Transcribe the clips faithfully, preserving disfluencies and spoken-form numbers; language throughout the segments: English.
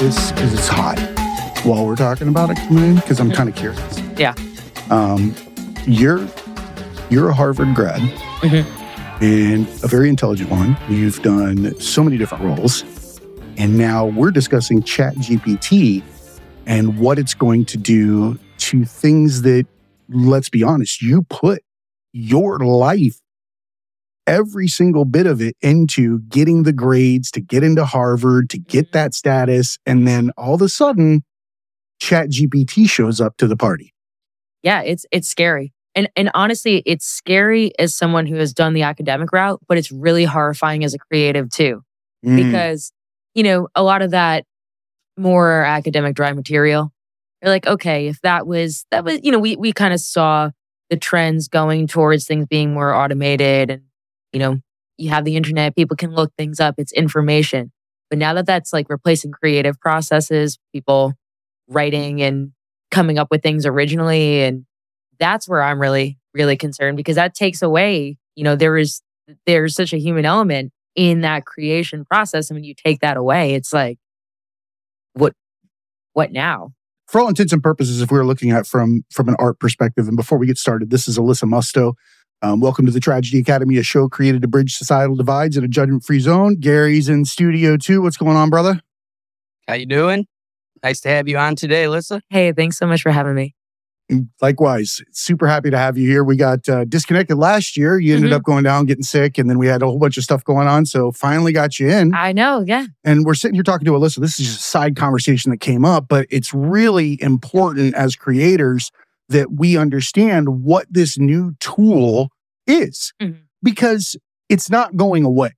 this because it's hot while we're talking about it, because I'm kind of curious. Yeah. Um, you're you're a Harvard grad, mm-hmm. and a very intelligent one. You've done so many different roles. And now we're discussing ChatGPT and what it's going to do to things that, let's be honest, you put your life, every single bit of it, into getting the grades, to get into Harvard, to get that status. And then all of a sudden, ChatGPT shows up to the party. Yeah, it's it's scary. And and honestly, it's scary as someone who has done the academic route, but it's really horrifying as a creative too. Mm. Because, you know, a lot of that more academic dry material, you're like, okay, if that was, that was, you know, we we kind of saw the trends going towards things being more automated and, you know, you have the internet, people can look things up, it's information. But now that that's like replacing creative processes, people writing and coming up with things originally. And that's where I'm really, really concerned, because that takes away, you know, there is, there's such a human element in that creation process. And when you take that away, it's like, what, what now? For all intents and purposes, if we were looking at from from an art perspective, and before we get started, this is Alissa Musto. Um, welcome to The Tragedy Academy, a show created to bridge societal divides in a judgment-free zone. Gary's in studio two. What's going on, brother? How you doing? Nice to have you on today, Alissa. Hey, thanks so much for having me. Likewise. Super happy to have you here. We got uh, disconnected last year. You ended mm-hmm. up going down, getting sick, and then we had a whole bunch of stuff going on. So finally got you in. I know, yeah. And we're sitting here talking to Alissa. This is just a side conversation that came up, but it's really important as creators that we understand what this new tool is, mm-hmm. because it's not going away.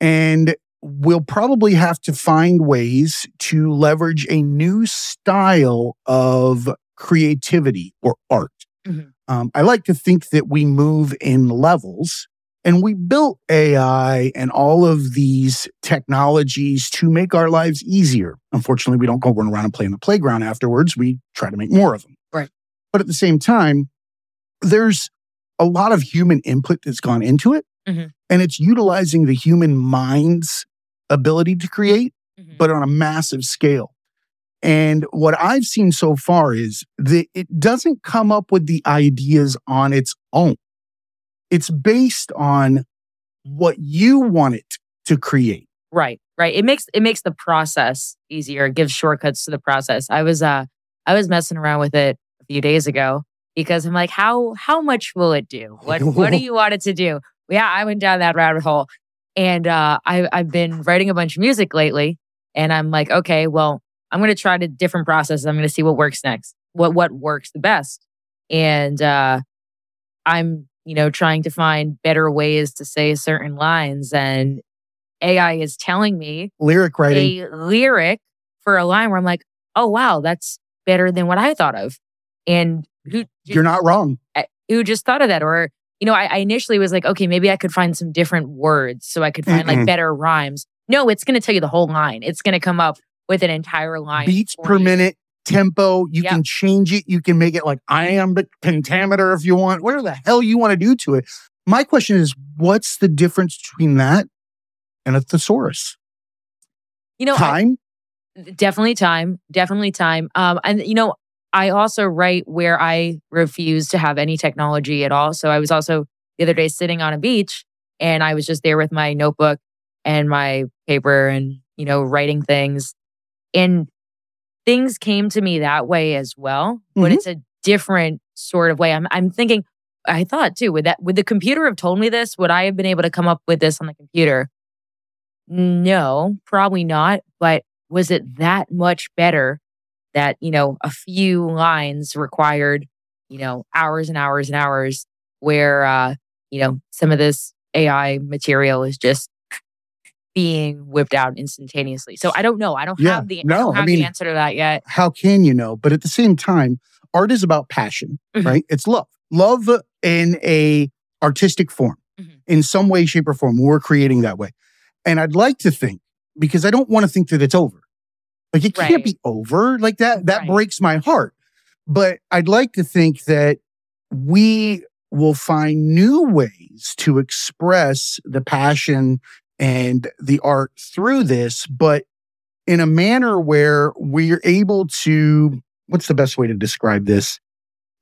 And we'll probably have to find ways to leverage a new style of creativity or art. Mm-hmm. Um, I like to think that we move in levels, and we built A I and all of these technologies to make our lives easier. Unfortunately, we don't go run around and play in the playground afterwards. We try to make more of them. Right. But at the same time, there's a lot of human input that's gone into it. Mm-hmm. And it's utilizing the human mind's ability to create, mm-hmm. but on a massive scale. And what I've seen so far is that it doesn't come up with the ideas on its own. It's based on what you want it to create. Right, right. It makes it makes the process easier. It gives shortcuts to the process. I was uh I was messing around with it a few days ago because I'm like, how how much will it do? What what do you want it to do? Yeah, I went down that rabbit hole. And uh, I, I've been writing a bunch of music lately. And I'm like, okay, well, I'm going to try to different processes. I'm going to see what works next, what what works the best. And uh, I'm, you know, trying to find better ways to say certain lines. And A I is telling me lyric writing. A lyric for a line where I'm like, oh, wow, that's better than what I thought of. And who, you're not wrong. Who just thought of that? Or, you know, I, I initially was like, okay, maybe I could find some different words so I could find Mm-mm. like better rhymes. No, it's going to tell you the whole line. It's going to come up with an entire line. Beats per minute, tempo. You yep. can change it. You can make it like iambic pentameter if you want. Whatever the hell you want to do to it. My question is, what's the difference between that and a thesaurus? You know, time? I, definitely time. Definitely time. Um, and, you know, I also write where I refuse to have any technology at all. So I was also the other day sitting on a beach and I was just there with my notebook and my paper and, you know, writing things. And things came to me that way as well, mm-hmm. but it's a different sort of way. I'm I'm thinking, I thought too, would that would the computer have told me this? Would I have been able to come up with this on the computer? No, probably not. But was it that much better? That, you know, a few lines required, you know, hours and hours and hours where, uh, you know, some of this A I material is just being whipped out instantaneously. So I don't know. I don't yeah, have, the, no, I don't have I mean, the answer to that yet. How can you know? But at the same time, art is about passion, mm-hmm. right? It's love. Love in a artistic form, mm-hmm. in some way, shape, or form. We're creating that way. And I'd like to think, because I don't want to think that it's over. Like, it can't right. be over. Like, that that right. breaks my heart. But I'd like to think that we will find new ways to express the passion and the art through this. But in a manner where we're able to, what's the best way to describe this?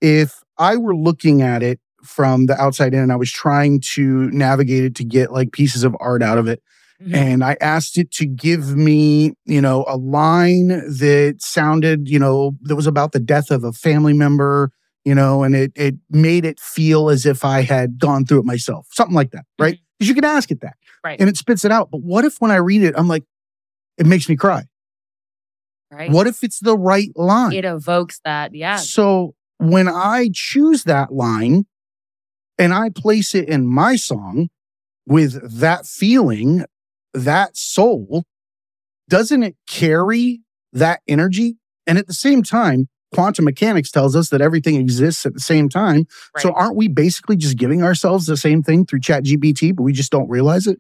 If I were looking at it from the outside in and I was trying to navigate it to get like pieces of art out of it, mm-hmm. and I asked it to give me, you know, a line that sounded, you know, that was about the death of a family member, you know, and it it made it feel as if I had gone through it myself, something like that, right? Mm-hmm. Because you can ask it that, right? And it spits it out. But what if when I read it, I'm like, it makes me cry? Right. What if it's the right line? It evokes that, yeah. So when I choose that line and I place it in my song with that feeling, that soul, doesn't it carry that energy? And at the same time, quantum mechanics tells us that everything exists at the same time. Right. So aren't we basically just giving ourselves the same thing through ChatGPT, but we just don't realize it?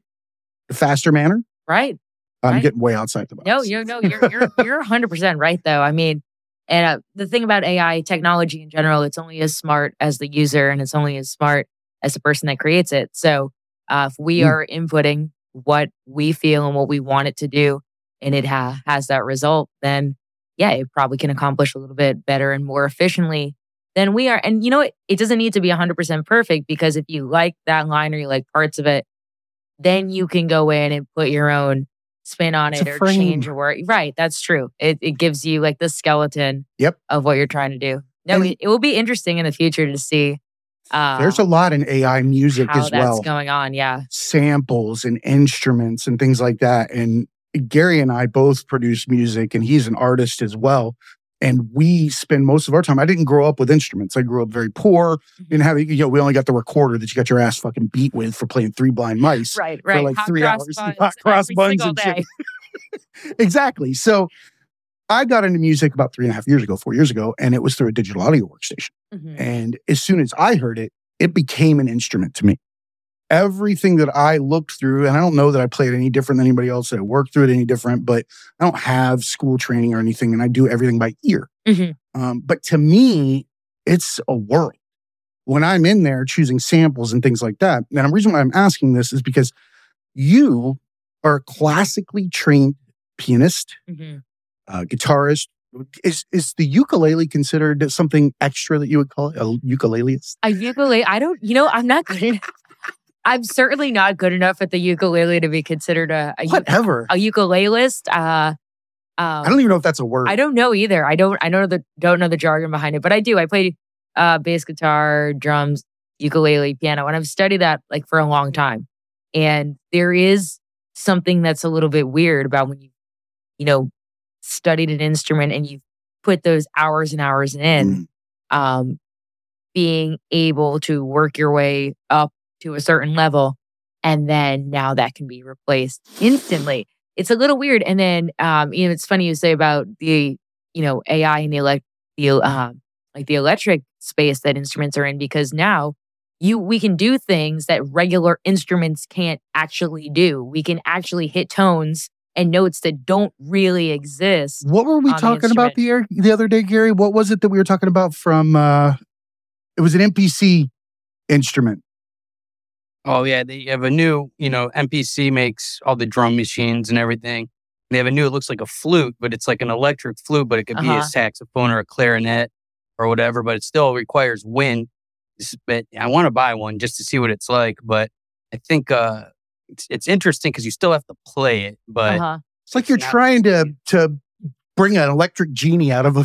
The faster manner? Right. I'm right. getting way outside the box. No, you're, no, you're, you're, you're one hundred percent right, though. I mean, and uh, the thing about A I technology in general, it's only as smart as the user and it's only as smart as the person that creates it. So uh, if we mm. are inputting what we feel and what we want it to do, and it ha- has that result, then yeah, it probably can accomplish a little bit better and more efficiently than we are. And you know what? It doesn't need to be one hundred percent perfect, because if you like that line or you like parts of it, then you can go in and put your own spin on it's it or frame. Change your work. Right. That's true. It it gives you like the skeleton yep. of what you're trying to do. No, it, it will be interesting in the future to see. Uh, there's a lot in A I music as well. That's going on. Yeah. Samples and instruments and things like that. And Gary and I both produce music, and he's an artist as well. And we spend most of our time. I didn't grow up with instruments. I grew up very poor. Didn't have, you know, we only got the recorder that you got your ass fucking beat with for playing Three Blind Mice. Right, right. For like hot three hours. Buns, hot cross buns and day. Shit. Exactly. So I got into music about three and a half years ago, four years ago, and it was through a digital audio workstation. Mm-hmm. And as soon as I heard it, it became an instrument to me. Everything that I looked through, and I don't know that I play it any different than anybody else, that I worked through it any different, but I don't have school training or anything, and I do everything by ear. Mm-hmm. Um, but to me, it's a world. When I'm in there choosing samples and things like that, and the reason why I'm asking this is because you are a classically trained pianist, mm-hmm. uh, guitarist. Is is the ukulele considered something extra that you would call it? A ukuleleist? A ukulele? I don't, you know, I'm not good at I'm certainly not good enough at the ukulele to be considered a, a whatever a ukulelist. Uh, um, I don't even know if that's a word. I don't know either. I don't. I don't know the don't know the jargon behind it, but I do. I played uh, bass guitar, drums, ukulele, piano, and I've studied that like for a long time. And there is something that's a little bit weird about when you, you know, studied an instrument and you put those hours and hours in, mm. um, being able to work your way up to a certain level, and then now that can be replaced instantly. It's a little weird. And then um, you know, it's funny you say about the you know A I and the elect the uh, like the electric space that instruments are in, because now you we can do things that regular instruments can't actually do. We can actually hit tones and notes that don't really exist. What were we talking about the air, the other day, Gary? What was it that we were talking about from? Uh, it was an M P C instrument. Oh, yeah. They have a new, you know, M P C makes all the drum machines and everything. They have a new, it looks like a flute, but it's like an electric flute, but it could uh-huh. be a saxophone or a clarinet or whatever, but it still requires wind. But I want to buy one just to see what it's like. But I think uh, it's, it's interesting because you still have to play it. But uh-huh. it's like you're trying to, to bring an electric genie out of a...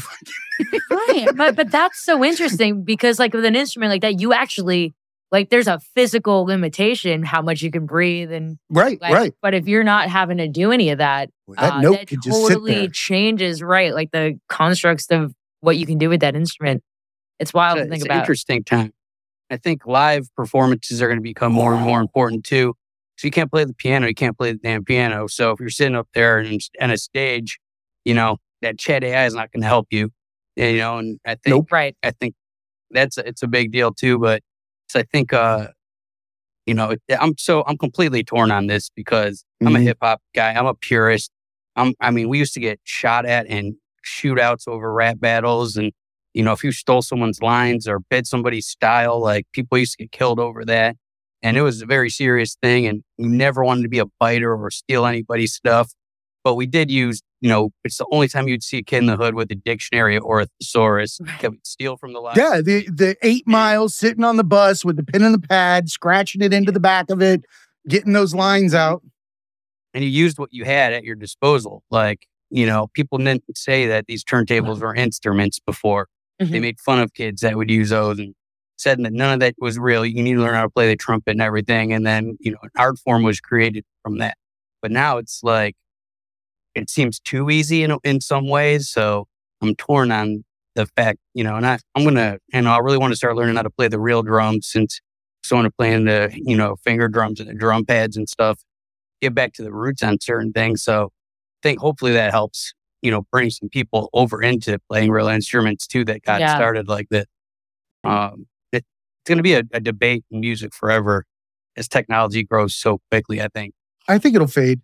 Right. But, but that's so interesting because like with an instrument like that, you actually... Like there's a physical limitation how much you can breathe and right, like, right. But if you're not having to do any of that, well, that uh, note that could totally just sit there. Changes right, like the constructs of what you can do with that instrument. It's wild it's to think it's about. It's an interesting time. I think live performances are going to become more and more important too. So you can't play the piano, you can't play the damn piano. So if you're sitting up there and on a stage, you know that chat A I is not going to help you. You know, and I think nope. right. I think that's it's a big deal too, but. I think, uh, you know, I'm so I'm completely torn on this because mm-hmm. I'm a hip hop guy. I'm a purist. I'm, I mean, we used to get shot at in shootouts over rap battles. And, you know, if you stole someone's lines or bit somebody's style, like people used to get killed over that. And it was a very serious thing. And you never wanted to be a biter or steal anybody's stuff. But we did use, you know, it's the only time you'd see a kid in the hood with a dictionary or a thesaurus that we'd steal from the library. Yeah, the, the eight miles sitting on the bus with the pen and the pad, scratching it into the back of it, getting those lines out. And you used what you had at your disposal. Like, you know, people didn't say that these turntables were instruments before. Mm-hmm. They made fun of kids that would use those and said that none of that was real. You need to learn how to play the trumpet and everything. And then, you know, an art form was created from that. But now it's like, it seems too easy in in some ways. So I'm torn on the fact, you know, and I, I'm going to, and I really want to start learning how to play the real drums since someone playing the, you know, finger drums and the drum pads and stuff, get back to the roots on certain things. So I think hopefully that helps, you know, bring some people over into playing real instruments too that got yeah. started like that. Um, it, it's going to be a, a debate in music forever as technology grows so quickly, I think. I think it'll fade.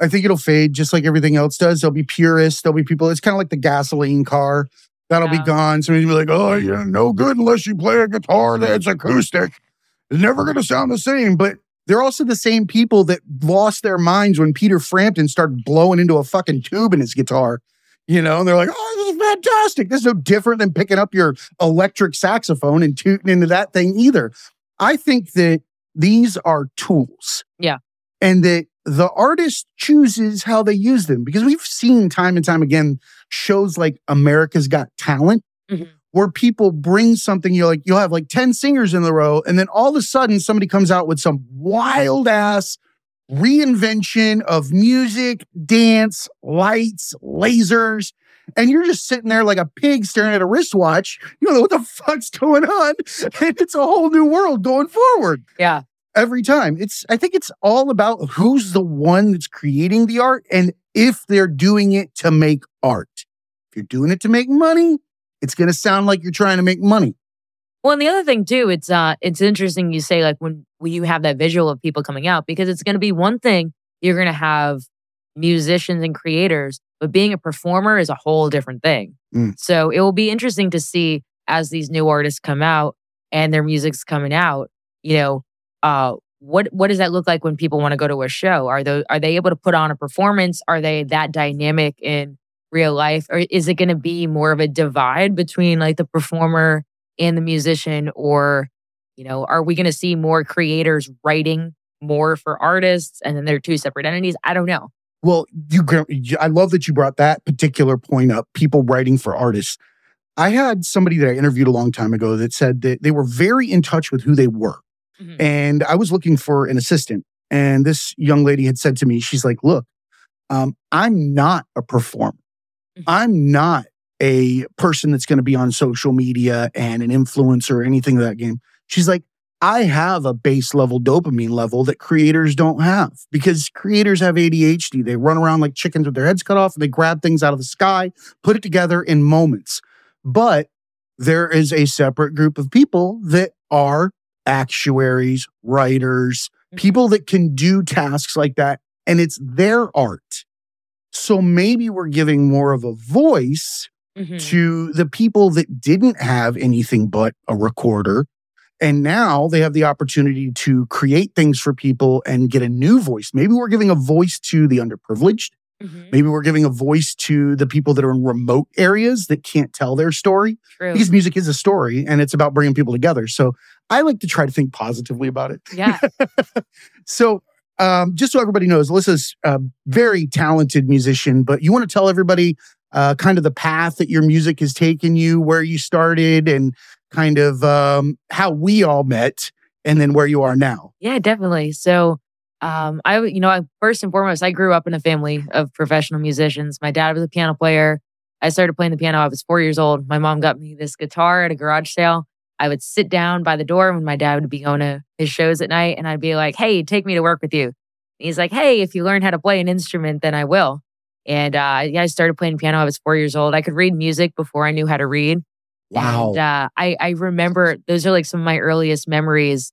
I think it'll fade just like everything else does. There'll be purists. There'll be people. It's kind of like the gasoline car. That'll yeah. be gone. Somebody's gonna be like, oh, you're no good unless you play a guitar that's acoustic. It's never going to sound the same. But they're also the same people that lost their minds when Peter Frampton started blowing into a fucking tube in his guitar. You know, and they're like, oh, this is fantastic. This is no different than picking up your electric saxophone and tooting into that thing either. I think that these are tools. Yeah. And that the artist chooses how they use them, because we've seen time and time again shows like America's Got Talent, mm-hmm. where people bring something. You're like, you'll have like ten singers in the row, and then all of a sudden somebody comes out with some wild ass reinvention of music, dance, lights, lasers, and you're just sitting there like a pig staring at a wristwatch. You don't know what the fuck's going on, and it's a whole new world going forward. Yeah. Every time. It's, I think it's all about who's the one that's creating the art and if they're doing it to make art. If you're doing it to make money, it's going to sound like you're trying to make money. Well, and the other thing too, it's uh, it's interesting you say like when, when you have that visual of people coming out, because it's going to be one thing, you're going to have musicians and creators, but being a performer is a whole different thing. Mm. So it will be interesting to see as these new artists come out and their music's coming out, you know, Uh, what what does that look like when people want to go to a show? Are those are they able to put on a performance? Are they that dynamic in real life, or is it going to be more of a divide between like the performer and the musician? Or, you know, are we going to see more creators writing more for artists, and then they're two separate entities? I don't know. Well, you, I love that you brought that particular point up. People writing for artists. I had somebody that I interviewed a long time ago that said that they were very in touch with who they were. Mm-hmm. And I was looking for an assistant. And this young lady had said to me, she's like, look, um, I'm not a performer. Mm-hmm. I'm not a person that's going to be on social media and an influencer or anything of that game. She's like, I have a base level dopamine level that creators don't have, because creators have A D H D. They run around like chickens with their heads cut off and they grab things out of the sky, put it together in moments. But there is a separate group of people that are actuaries, writers, people that can do tasks like that, and it's their art. So maybe we're giving more of a voice mm-hmm. to the people that didn't have anything but a recorder, and now they have the opportunity to create things for people and get a new voice. Maybe we're giving a voice to the underprivileged. Mm-hmm. Maybe we're giving a voice to the people that are in remote areas that can't tell their story. True. Because music is a story and it's about bringing people together. So I like to try to think positively about it. Yeah. So um, just so everybody knows, Alissa's a very talented musician, but you want to tell everybody uh, kind of the path that your music has taken you, where you started, and kind of um, how we all met, and then where you are now. Yeah, definitely. So Um, I, you know, I, first and foremost, I grew up in a family of professional musicians. My dad was a piano player. I started playing the piano. I was four years old. My mom got me this guitar at a garage sale. I would sit down by the door when my dad would be going to his shows at night, and I'd be like, hey, take me to work with you. And he's like, hey, if you learn how to play an instrument, then I will. And uh, I started playing piano. I was four years old. I could read music before I knew how to read. Wow. And, uh, I, I remember those are like some of my earliest memories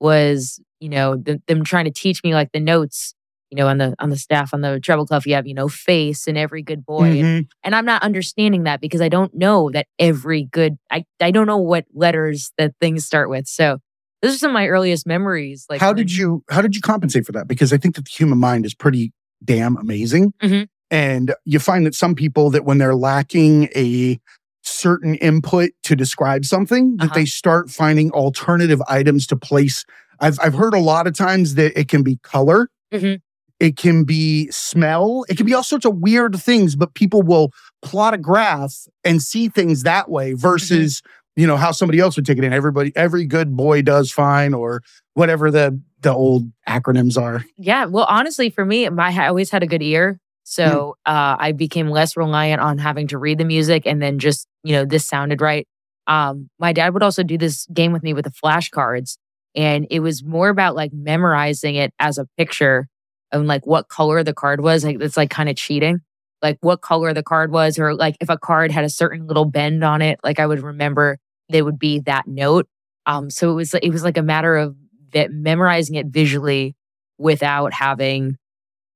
was, you know, th- them trying to teach me like the notes, you know, on the on the staff, on the treble clef, you have, you know, face and every good boy. Mm-hmm. And, and I'm not understanding that because I don't know that every good, I, I don't know what letters that things start with. So those are some of my earliest memories. Like, How did you, how did you compensate for that? Because I think that the human mind is pretty damn amazing. Mm-hmm. And you find that some people that when they're lacking a certain input to describe something, uh-huh. that they start finding alternative items to place. I've I've heard a lot of times that it can be color. Mm-hmm. It can be smell. It can be all sorts of weird things, but people will plot a graph and see things that way versus, mm-hmm. you know, how somebody else would take it in. Everybody, every good boy does fine or whatever the, the old acronyms are. Yeah. Well, honestly, for me, my, I always had a good ear. So mm-hmm. uh, I became less reliant on having to read the music and then just, you know, this sounded right. Um, my dad would also do this game with me with the flashcards. And it was more about like memorizing it as a picture. And like what color the card was, like it's like kind of cheating. Like what color the card was, or like if a card had a certain little bend on it, like I would remember there would be that note. Um, so it was it was like a matter of that memorizing it visually without having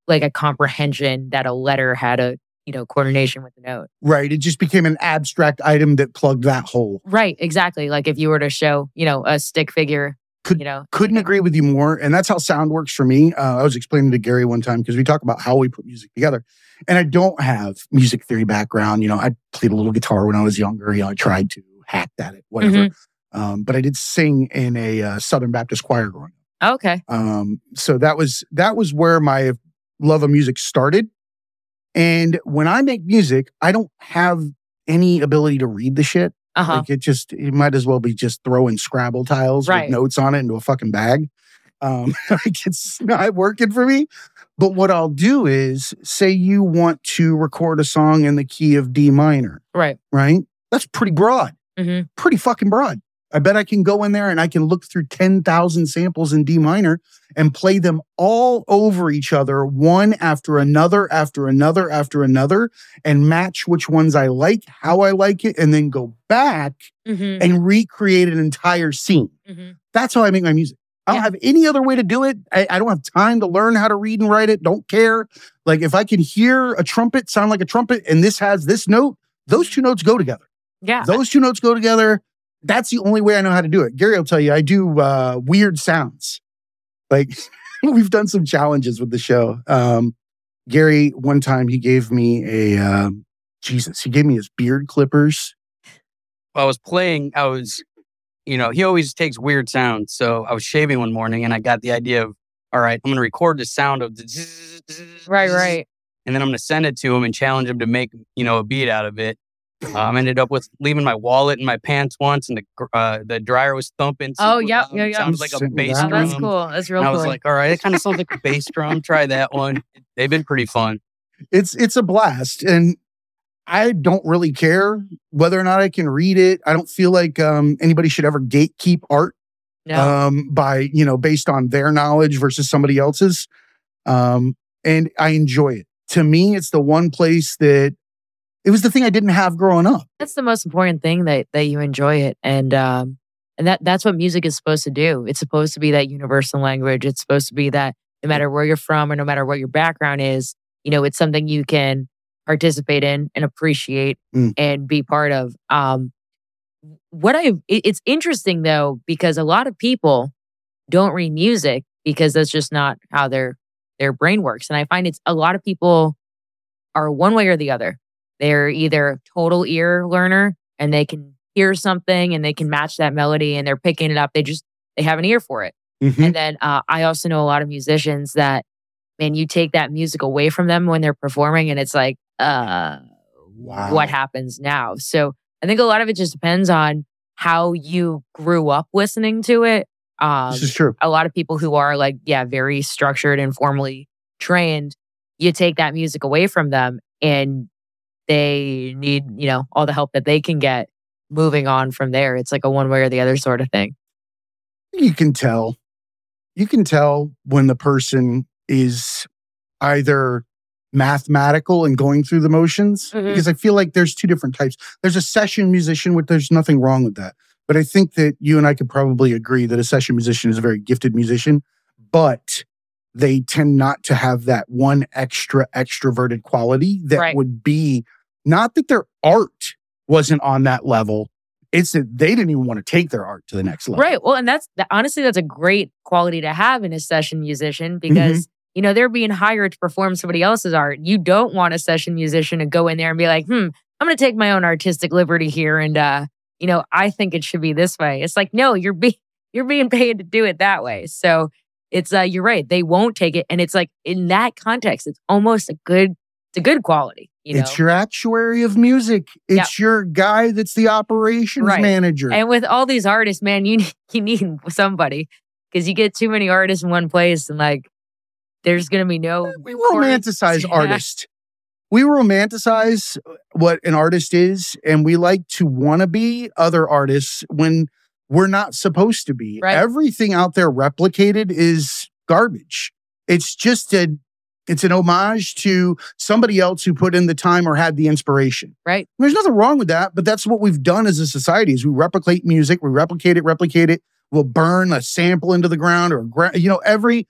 like a comprehension that a letter had a you know coordination with the note. Right. It just became an abstract item that plugged that hole. Right. Exactly. Like if you were to show you know a stick figure. Could, you know, couldn't agree with you more. And that's how sound works for me. Uh, I was explaining to Gary one time because we talk about how we put music together. And I don't have music theory background. You know, I played a little guitar when I was younger. You know, I tried to hacked at it, whatever. Mm-hmm. Um, but I did sing in a uh, Southern Baptist choir growing up. Okay. Um, so that was that was where my love of music started. And when I make music, I don't have any ability to read the shit. Uh-huh. Like it just, it might as well be just throwing Scrabble tiles right. with notes on it into a fucking bag. Um, like it's not working for me. But what I'll do is say you want to record a song in the key of D minor. Right. Right? That's pretty broad. Mm-hmm. Pretty fucking broad. I bet I can go in there and I can look through ten thousand samples in D minor and play them all over each other, one after another, after another, after another, and match which ones I like, how I like it, and then go back mm-hmm. and recreate an entire scene. Mm-hmm. That's how I make my music. I don't yeah. have any other way to do it. I, I don't have time to learn how to read and write it. Don't care. Like if I can hear a trumpet sound like a trumpet and this has this note, those two notes go together. Yeah. Those two notes go together. That's the only way I know how to do it. Gary will tell you, I do uh, weird sounds. Like, we've done some challenges with the show. Um, Gary, one time, he gave me a... Um, Jesus, he gave me his beard clippers. Well, I was playing, I was... You know, he always takes weird sounds. So I was shaving one morning and I got the idea of, all right, I'm going to record the sound of... The right, right. And then I'm going to send it to him and challenge him to make, you know, a beat out of it. I um, ended up with leaving my wallet in my pants once, and the uh, the dryer was thumping. Oh, yeah, yeah, yeah. Sounds like a bass drum. Oh, that's cool. That's real cool. I was like, all right, it kind of sounds like a bass drum. Try that one. They've been pretty fun. It's it's a blast. And I don't really care whether or not I can read it. I don't feel like um, anybody should ever gatekeep art no. um, by, you know, based on their knowledge versus somebody else's. Um, and I enjoy it. To me, it's the one place that it was the thing I didn't have growing up. That's the most important thing, that that you enjoy it. And um, and that that's what music is supposed to do. It's supposed to be that universal language. It's supposed to be that no matter where you're from or no matter what your background is, you know, it's something you can participate in and appreciate mm. and be part of. Um, what I it, It's interesting, though, because a lot of people don't read music because that's just not how their their brain works. And I find it's a lot of people are one way or the other. They're either total ear learner and they can hear something and they can match that melody and they're picking it up. They just, they have an ear for it. Mm-hmm. And then uh, I also know a lot of musicians that, man, you take that music away from them when they're performing and it's like, uh, wow. What happens now? So I think a lot of it just depends on how you grew up listening to it. Um, this is true. A lot of people who are like, yeah, very structured and formally trained, you take that music away from them and they need, you know, all the help that they can get moving on from there. It's like a one way or the other sort of thing. You can tell. You can tell when the person is either mathematical and going through the motions, mm-hmm. because I feel like there's two different types. There's a session musician, which there's nothing wrong with that. But I think that you and I could probably agree that a session musician is a very gifted musician, but they tend not to have that one extra extroverted quality that right. would be, not that their art wasn't on that level, it's that they didn't even want to take their art to the next level. Right. Well, and that's, honestly, that's a great quality to have in a session musician because You know, they're being hired to perform somebody else's art. You don't want a session musician to go in there and be like, hmm, I'm going to take my own artistic liberty here. And, uh, you know, I think it should be this way. It's like, no, you're, be- you're being paid to do it that way. So it's, uh, you're right. They won't take it. And it's like, in that context, it's almost a good, it's a good quality. You know? It's your actuary of music. It's yep. your guy that's the operations right. manager. And with all these artists, man, you need, you need somebody, because you get too many artists in one place and like, there's going to be no... We romanticize artists. We romanticize what an artist is, and we like to want to be other artists when we're not supposed to be. Right. Everything out there replicated is garbage. It's just a... It's an homage to somebody else who put in the time or had the inspiration. Right. There's nothing wrong with that, but that's what we've done as a society is we replicate music, we replicate it, replicate it. We'll burn a sample into the ground or, gra- you know, every...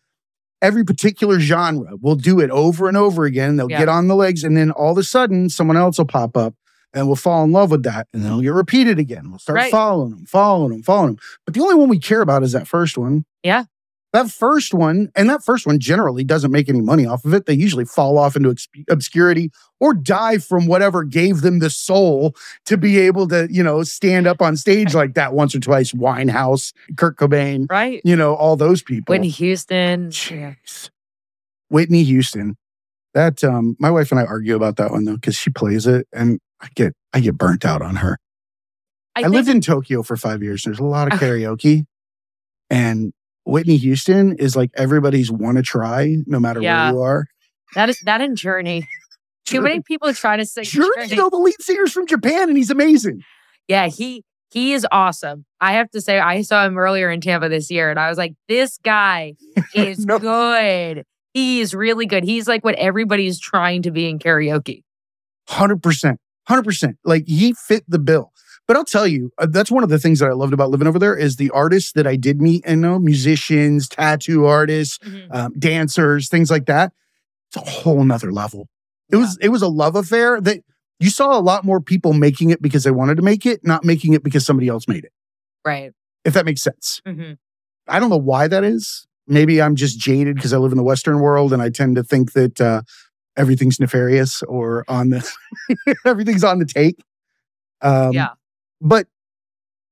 Every particular genre will do it over and over again. They'll yeah. get on the legs, and then all of a sudden, someone else will pop up, and we'll fall in love with that, and they'll get repeated again. We'll start right. following them, following them, following them. But the only one we care about is that first one. Yeah. That first one, and that first one generally doesn't make any money off of it. They usually fall off into ex- obscurity or die from whatever gave them the soul to be able to, you know, stand up on stage like that once or twice. Winehouse, Kurt Cobain, right? You know, all those people. Whitney Houston. Jeez. Whitney Houston. That um, my wife and I argue about that one though, because she plays it, and I get I get burnt out on her. I, I think- lived in Tokyo for five years. There's a lot of karaoke, and Whitney Houston is like everybody's wanna try, no matter yeah. where you are. That is that in Journey. Too many people try to sing Journey. Journey, though, the lead singer's from Japan, and he's amazing. Yeah, he he is awesome. I have to say, I saw him earlier in Tampa this year, and I was like, this guy is no. good. He is really good. He's like what everybody's trying to be in karaoke. one hundred percent. one hundred percent. Like, he fit the bill. But I'll tell you, that's one of the things that I loved about living over there is the artists that I did meet, you know, musicians, tattoo artists, mm-hmm. um, dancers, things like that. It's a whole nother level. Yeah. It was it was a love affair that you saw a lot more people making it because they wanted to make it, not making it because somebody else made it. Right. If that makes sense. Mm-hmm. I don't know why that is. Maybe I'm just jaded because I live in the Western world and I tend to think that uh, everything's nefarious or on the everything's on the take. Um, yeah. But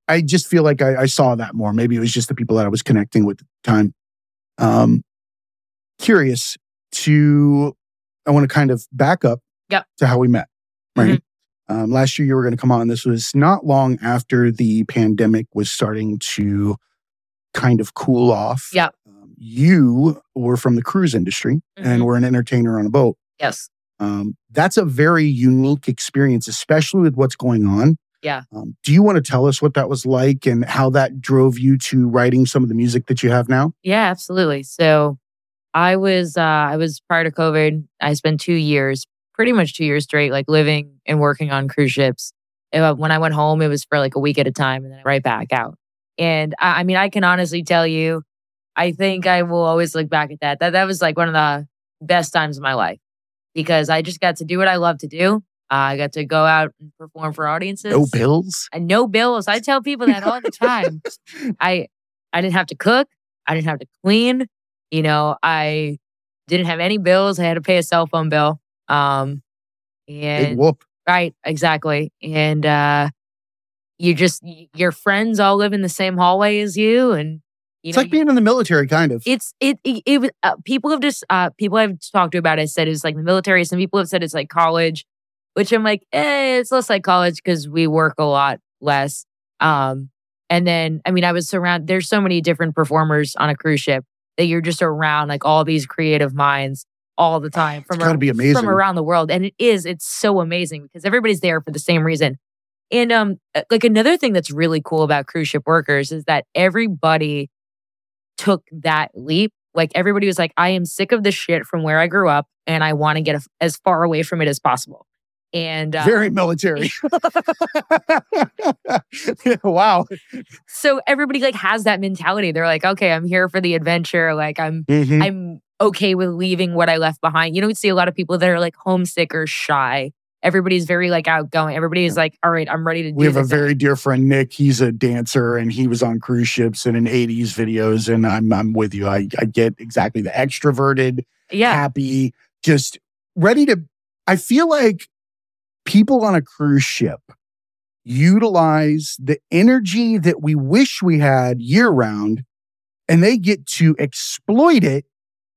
I just feel like I, I saw that more. Maybe it was just the people that I was connecting with at the time. Um, curious to, I want to kind of back up yep. to how we met, right? Mm-hmm. Um, last year you were going to come on. This was not long after the pandemic was starting to kind of cool off. Yeah. Um, you were from the cruise industry mm-hmm. and were an entertainer on a boat. Yes. Um, that's a very unique experience, especially with what's going on. Yeah. Um, do you want to tell us what that was like and how that drove you to writing some of the music that you have now? Yeah, absolutely. So I was, uh, I was prior to COVID, I spent two years, pretty much two years straight, like living and working on cruise ships. Uh, when I went home, it was for like a week at a time and then right back out. And I, I mean, I can honestly tell you, I think I will always look back at that. That that was like one of the best times of my life because I just got to do what I love to do. Uh, I got to go out and perform for audiences. No bills? And no bills. I tell people that all the time. I I didn't have to cook. I didn't have to clean. You know, I didn't have any bills. I had to pay a cell phone bill. Um, and Big whoop. Right, exactly. And uh, you just, your friends all live in the same hallway as you. And you It's know, like being in the military, kind of. It's it it, it uh, people have just uh, people I've talked to about it said it's like the military. Some people have said it's like college. Which I'm like, eh, it's less like college because we work a lot less. Um, and then, I mean, I was surrounded, there's so many different performers on a cruise ship that you're just around like all these creative minds all the time from, ar- be amazing. from around the world. And it is, it's so amazing because everybody's there for the same reason. And um, like another thing that's really cool about cruise ship workers is that everybody took that leap. Like everybody was like, I am sick of this shit from where I grew up and I want to get a- as far away from it as possible. And uh, very military. Wow. So everybody like has that mentality. They're like, okay, I'm here for the adventure. Like I'm, mm-hmm. I'm okay with leaving what I left behind. You don't see a lot of people that are like homesick or shy. Everybody's very like outgoing. Everybody's like, all right, I'm ready to do this. We have a very dear friend, Nick. He's a dancer and he was on cruise ships and in eighties videos. And I'm, I'm with you. I, I get exactly the extroverted. yeah. happy, just ready to... I feel like people on a cruise ship utilize the energy that we wish we had year-round, and they get to exploit it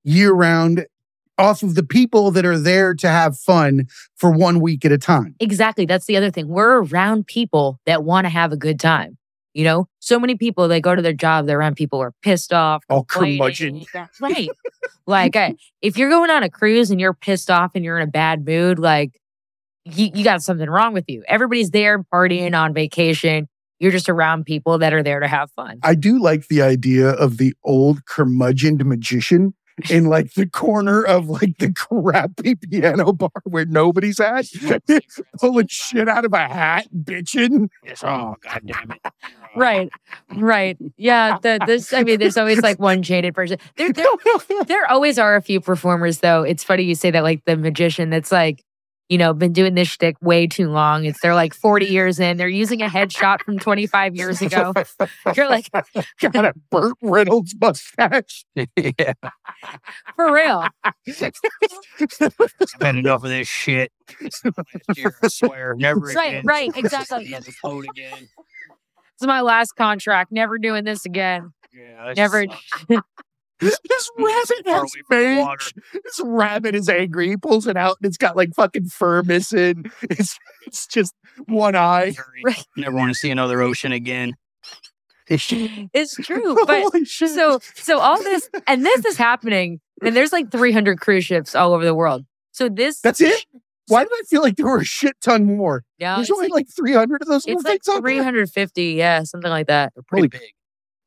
year-round off of the people that are there to have fun for one week at a time. Exactly. That's the other thing. We're around people that want to have a good time. You know, so many people, they go to their job, they're around people who are pissed off. All curmudgeon. Right. Like, I, if you're going on a cruise and you're pissed off and you're in a bad mood, like, you, you got something wrong with you. Everybody's there partying on vacation. You're just around people that are there to have fun. I do like the idea of the old curmudgeoned magician in like the corner of like the crappy piano bar where nobody's at, pulling shit out of a hat, bitching. Yes, oh, goddamn it! Right, right, yeah. The, this, I mean, there's always like one jaded person. There, there, there always are a few performers though. It's funny you say that, like the magician. That's like, you know, been doing this shtick way too long. It's they're like forty years in. They're using a headshot from twenty-five years ago. You're like... got a Burt Reynolds mustache. Yeah. For real. I've had enough of this shit. Last year, I swear. Never right, again. Right, exactly. The boat again. It's my last contract. Never doing this again. Yeah, never... This rabbit has mange. This rabbit is angry. He pulls it out and it's got like fucking fur missing. It's it's just one eye. Right. Never want to see another ocean again. It's true. But so so all this and this is happening. And there's like three hundred cruise ships all over the world. So this that's it. Why did I feel like there were a shit ton more? Yeah, there's only like, like three hundred of those. It's like three hundred fifty. Yeah, something like that. They're pretty big.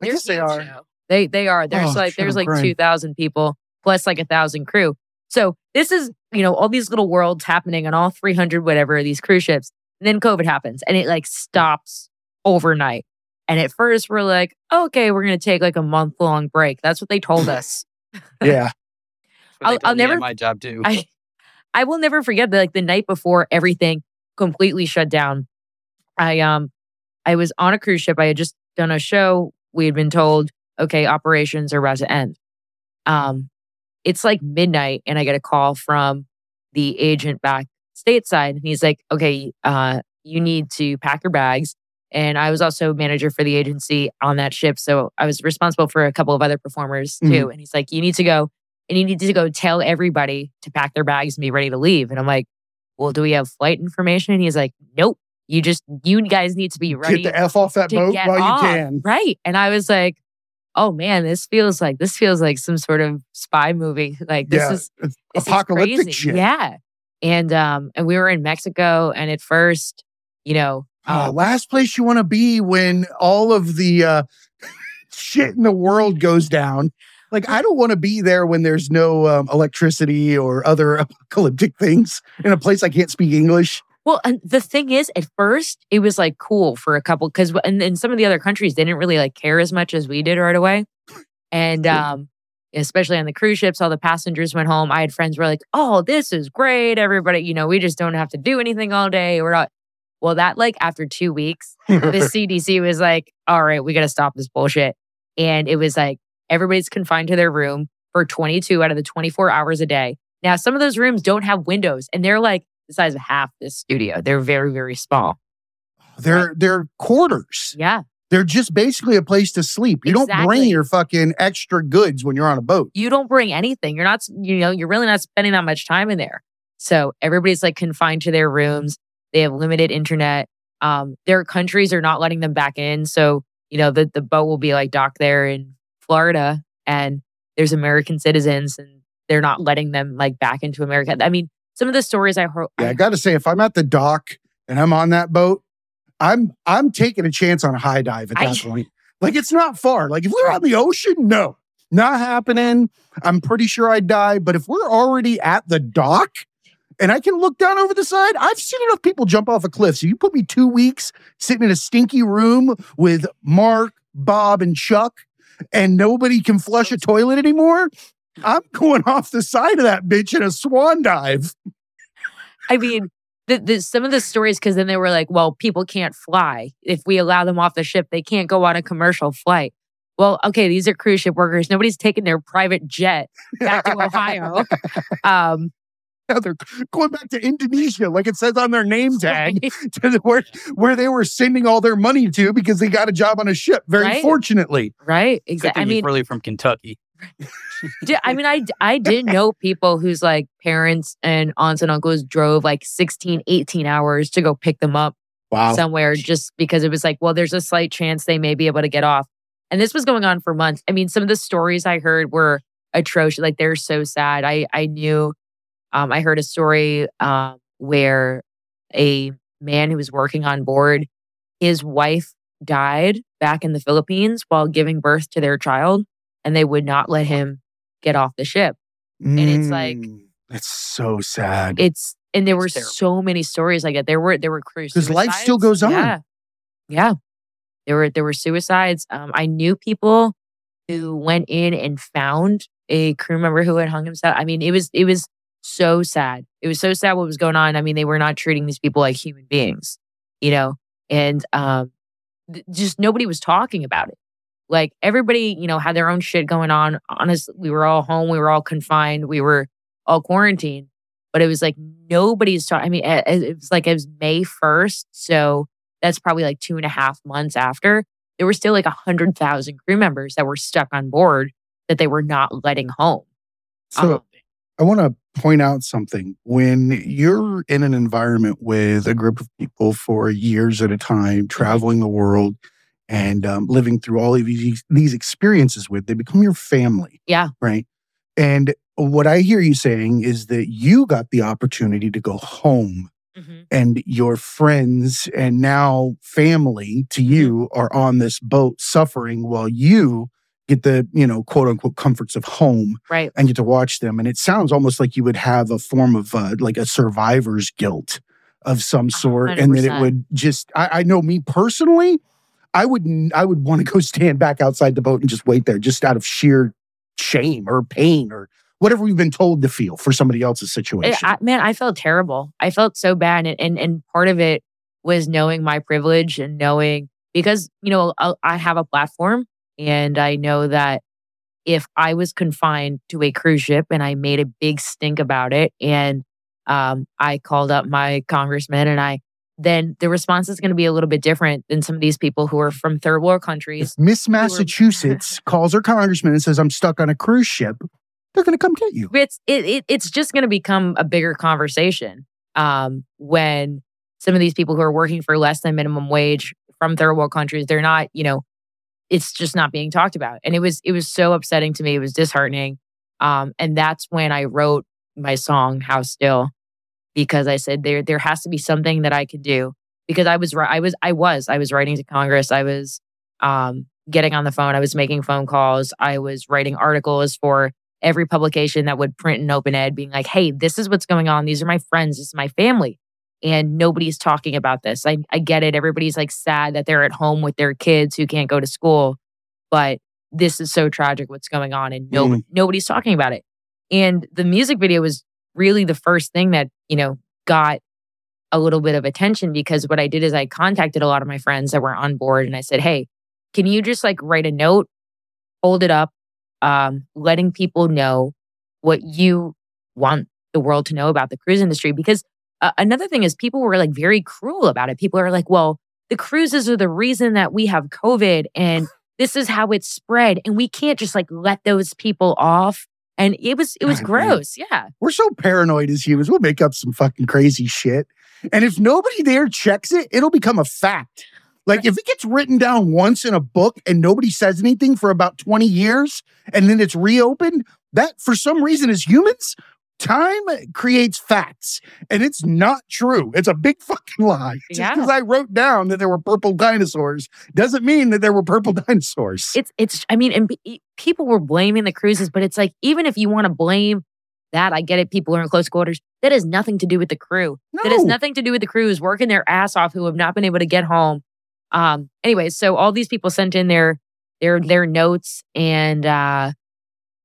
I guess they are. Now. They they are. There's oh, like there's like two thousand people plus like a thousand crew. So this is, you know, all these little worlds happening on all three hundred whatever of these cruise ships. And then COVID happens and it like stops overnight. And at first we're like, okay, we're gonna take like a month long break. That's what they told us. Yeah, I'll, told I'll never my job too. I I will never forget that like the night before everything completely shut down. I um I was on a cruise ship. I had just done a show. We had been told, okay, operations are about to end. Um, it's like midnight and I get a call from the agent back stateside. And he's like, okay, uh, you need to pack your bags. And I was also manager for the agency on that ship. So I was responsible for a couple of other performers too. Mm-hmm. And he's like, you need to go and you need to go tell everybody to pack their bags and be ready to leave. And I'm like, well, do we have flight information? And he's like, nope. You just, you guys need to be ready. Get the F off that boat while off. You can. Right. And I was like, oh man, this feels like this feels like some sort of spy movie. Like this yeah, is this apocalyptic is crazy. Shit. Yeah, and um, and we were in Mexico, and at first, you know, um, oh, last place you want to be when all of the uh, shit in the world goes down. Like I don't want to be there when there's no um, electricity or other apocalyptic things in a place I can't speak English. Well, and the thing is, at first, it was like cool for a couple because in, in some of the other countries, they didn't really like care as much as we did right away. And um, especially on the cruise ships, all the passengers went home. I had friends who were like, oh, this is great. Everybody, you know, we just don't have to do anything all day. We're not. Well, that like after two weeks, the C D C was like, all right, we got to stop this bullshit. And it was like, everybody's confined to their room for twenty-two out of the twenty-four hours a day. Now, some of those rooms don't have windows and they're like, the size of half this studio. They're very, very small. They're right. They're quarters. Yeah. They're just basically a place to sleep. You exactly. don't bring your fucking extra goods when you're on a boat. You don't bring anything. You're not, you know, you're really not spending that much time in there. So everybody's like confined to their rooms. They have limited internet. Um, their countries are not letting them back in. So, you know, the, the boat will be like docked there in Florida and there's American citizens and they're not letting them like back into America. I mean, some of the stories I heard... Yeah, I got to say, if I'm at the dock and I'm on that boat, I'm I'm taking a chance on a high dive at that I, point. Like, it's not far. Like, if we're on the ocean, no. Not happening. I'm pretty sure I'd die. But if we're already at the dock and I can look down over the side, I've seen enough people jump off a cliff. So you put me two weeks sitting in a stinky room with Mark, Bob, and Chuck, and nobody can flush a toilet anymore... I'm going off the side of that bitch in a swan dive. I mean, the, the, some of the stories, because then they were like, well, people can't fly. If we allow them off the ship, they can't go on a commercial flight. well, okay, these are cruise ship workers. Nobody's taking their private jet back to Ohio. Um, yeah, they're going back to Indonesia, like it says on their name tag, right? to the, where, where they were sending all their money to because they got a job on a ship, very right? fortunately. Right, exactly. I mean, really from Kentucky. I mean, I, I did know people whose like parents and aunts and uncles drove like sixteen, eighteen hours to go pick them up wow. somewhere just because it was like, well, there's a slight chance they may be able to get off. And this was going on for months. I mean, some of the stories I heard were atrocious. Like, they're so sad. I, I knew, um, I heard a story um, where a man who was working on board, his wife died back in the Philippines while giving birth to their child. And they would not let him get off the ship. Mm, and it's like... That's so sad. It's And there it's were terrible. so many stories like that. There were there were cruise Because life still goes on. Yeah. yeah. There were there were suicides. Um, I knew people who went in and found a crew member who had hung himself. I mean, it was it was so sad. It was so sad what was going on. I mean, they were not treating these people like human beings, you know? And um, th- just nobody was talking about it. Like, everybody, you know, had their own shit going on. Honestly, we were all home. We were all confined. We were all quarantined. But it was like, nobody's talking. I mean, it was like, it was May first. So that's probably like two and a half months after. There were still like one hundred thousand crew members that were stuck on board that they were not letting home. So um, I want to point out something. When you're in an environment with a group of people for years at a time, traveling the world, and um, living through all of these, these experiences with, they become your family. Yeah. Right? And what I hear you saying is that you got the opportunity to go home mm-hmm. and your friends and now family to you are on this boat suffering while you get the, you know, quote unquote comforts of home. Right. And get to watch them. And it sounds almost like you would have a form of uh, like a survivor's guilt of some sort. one hundred percent. And that it would just, I, I know me personally... I would I would want to go stand back outside the boat and just wait there, just out of sheer shame or pain or whatever we've been told to feel for somebody else's situation. I, I, man, I felt terrible. I felt so bad. And, and and part of it was knowing my privilege and knowing, because, you know, I'll, I have a platform, and I know that if I was confined to a cruise ship and I made a big stink about it, and um, I called up my congressman and I then the response is going to be a little bit different than some of these people who are from third world countries. If Miss Massachusetts are... calls her congressman and says, I'm stuck on a cruise ship, they're going to come get you. It's it, it it's just going to become a bigger conversation um, when some of these people who are working for less than minimum wage from third world countries, they're not, you know, it's just not being talked about. And it was, it was so upsetting to me. It was disheartening. Um, and that's when I wrote my song, How Still. Because I said there, there has to be something that I could do. Because I was, I was, I was, I was writing to Congress. I was um, getting on the phone. I was making phone calls. I was writing articles for every publication that would print an open ed, being like, "Hey, this is what's going on. These are my friends. This is my family, and nobody's talking about this." I, I get it. Everybody's like sad that they're at home with their kids who can't go to school, but this is so tragic what's going on, and no, mm. nobody's talking about it. And the music video was really the first thing that, you know, got a little bit of attention, because what I did is I contacted a lot of my friends that were on board and I said, hey, can you just like write a note, hold it up, um, letting people know what you want the world to know about the cruise industry? Because uh, another thing is people were like very cruel about it. People are like, well, the cruises are the reason that we have COVID and this is how it's spread. And we can't just like let those people off. And it was it was God, gross, man. Yeah. We're so paranoid as humans. We'll make up some fucking crazy shit. And if nobody there checks it, it'll become a fact. Like, right. If it gets written down once in a book and nobody says anything for about twenty years, and then it's reopened, that, for some reason, as humans, time creates facts. And it's not true. It's a big fucking lie. Just because yeah. I wrote down that there were purple dinosaurs doesn't mean that there were purple dinosaurs. It's, it's. I mean, and b- people were blaming the cruises, but it's like, even if you want to blame that, I get it, people are in close quarters. That has nothing to do with the crew. No. That has nothing to do with the crews working their ass off who have not been able to get home. Um. Anyway, so all these people sent in their their their notes and... uh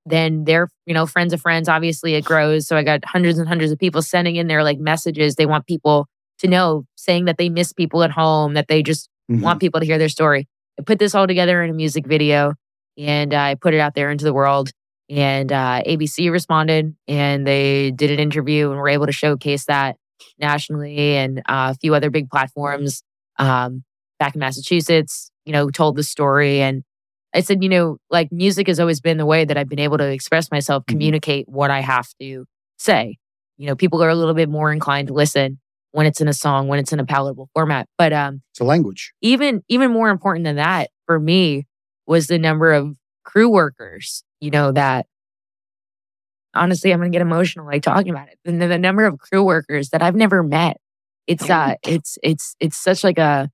then they're, you know, friends of friends, obviously it grows. So I got hundreds and hundreds of people sending in their like messages. They want people to know, saying that they miss people at home, that they just mm-hmm. want people to hear their story. I put this all together in a music video. and I uh, put it out there into the world. And uh, A B C responded, and they did an interview and were able to showcase that nationally, and uh, a few other big platforms um, back in Massachusetts, you know, told the story. And I said, you know, like music has always been the way that I've been able to express myself, communicate what I have to say. You know, people are a little bit more inclined to listen when it's in a song, when it's in a palatable format. But um, it's a language. Even even more important than that for me was the number of crew workers, you know, that honestly, I'm going to get emotional like talking about it. And the, the number of crew workers that I've never met, it's uh, it's it's it's such like a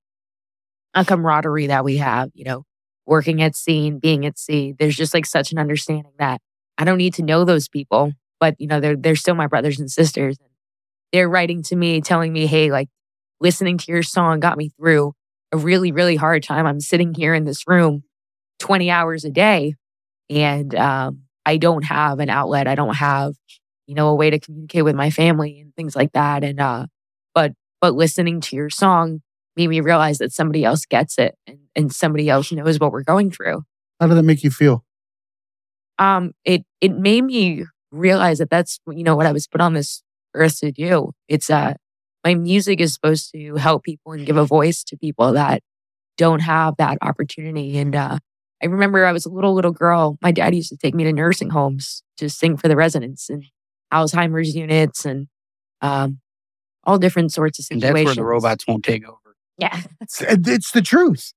a camaraderie that we have, you know, working at sea and being at sea. There's just like such an understanding that I don't need to know those people, but you know, they're they're still my brothers and sisters. They're writing to me, telling me, hey, like listening to your song got me through a really, really hard time. I'm sitting here in this room twenty hours a day, and um, I don't have an outlet. I don't have, you know, a way to communicate with my family and things like that. And uh, but but listening to your song made me realize that somebody else gets it, and, and somebody else knows what we're going through. How did that make you feel? Um, it it made me realize that that's, you know, what I was put on this earth to do. It's uh, my music is supposed to help people and give a voice to people that don't have that opportunity. And uh, I remember I was a little, little girl. My dad used to take me to nursing homes to sing for the residents and Alzheimer's units and um, all different sorts of situations. And that's where the robots won't take over. Yeah. It's, it's the truth.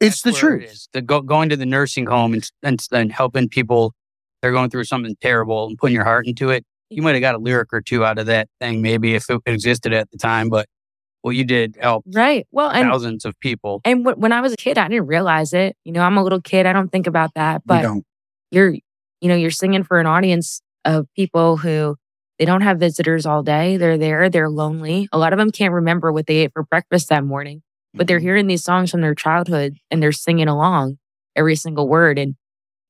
It's that's the truth. It is. The go, going to the nursing home and, and, and helping people, they're going through something terrible and putting your heart into it. You might have got a lyric or two out of that thing, maybe if it existed at the time, but what you did helped right. well, and, thousands of people. And w- when I was a kid, I didn't realize it. You know, I'm a little kid. I don't think about that. But you don't. you're, you know, you're singing for an audience of people who they don't have visitors all day. They're there. They're lonely. A lot of them can't remember what they ate for breakfast that morning, but they're hearing these songs from their childhood and they're singing along every single word. And,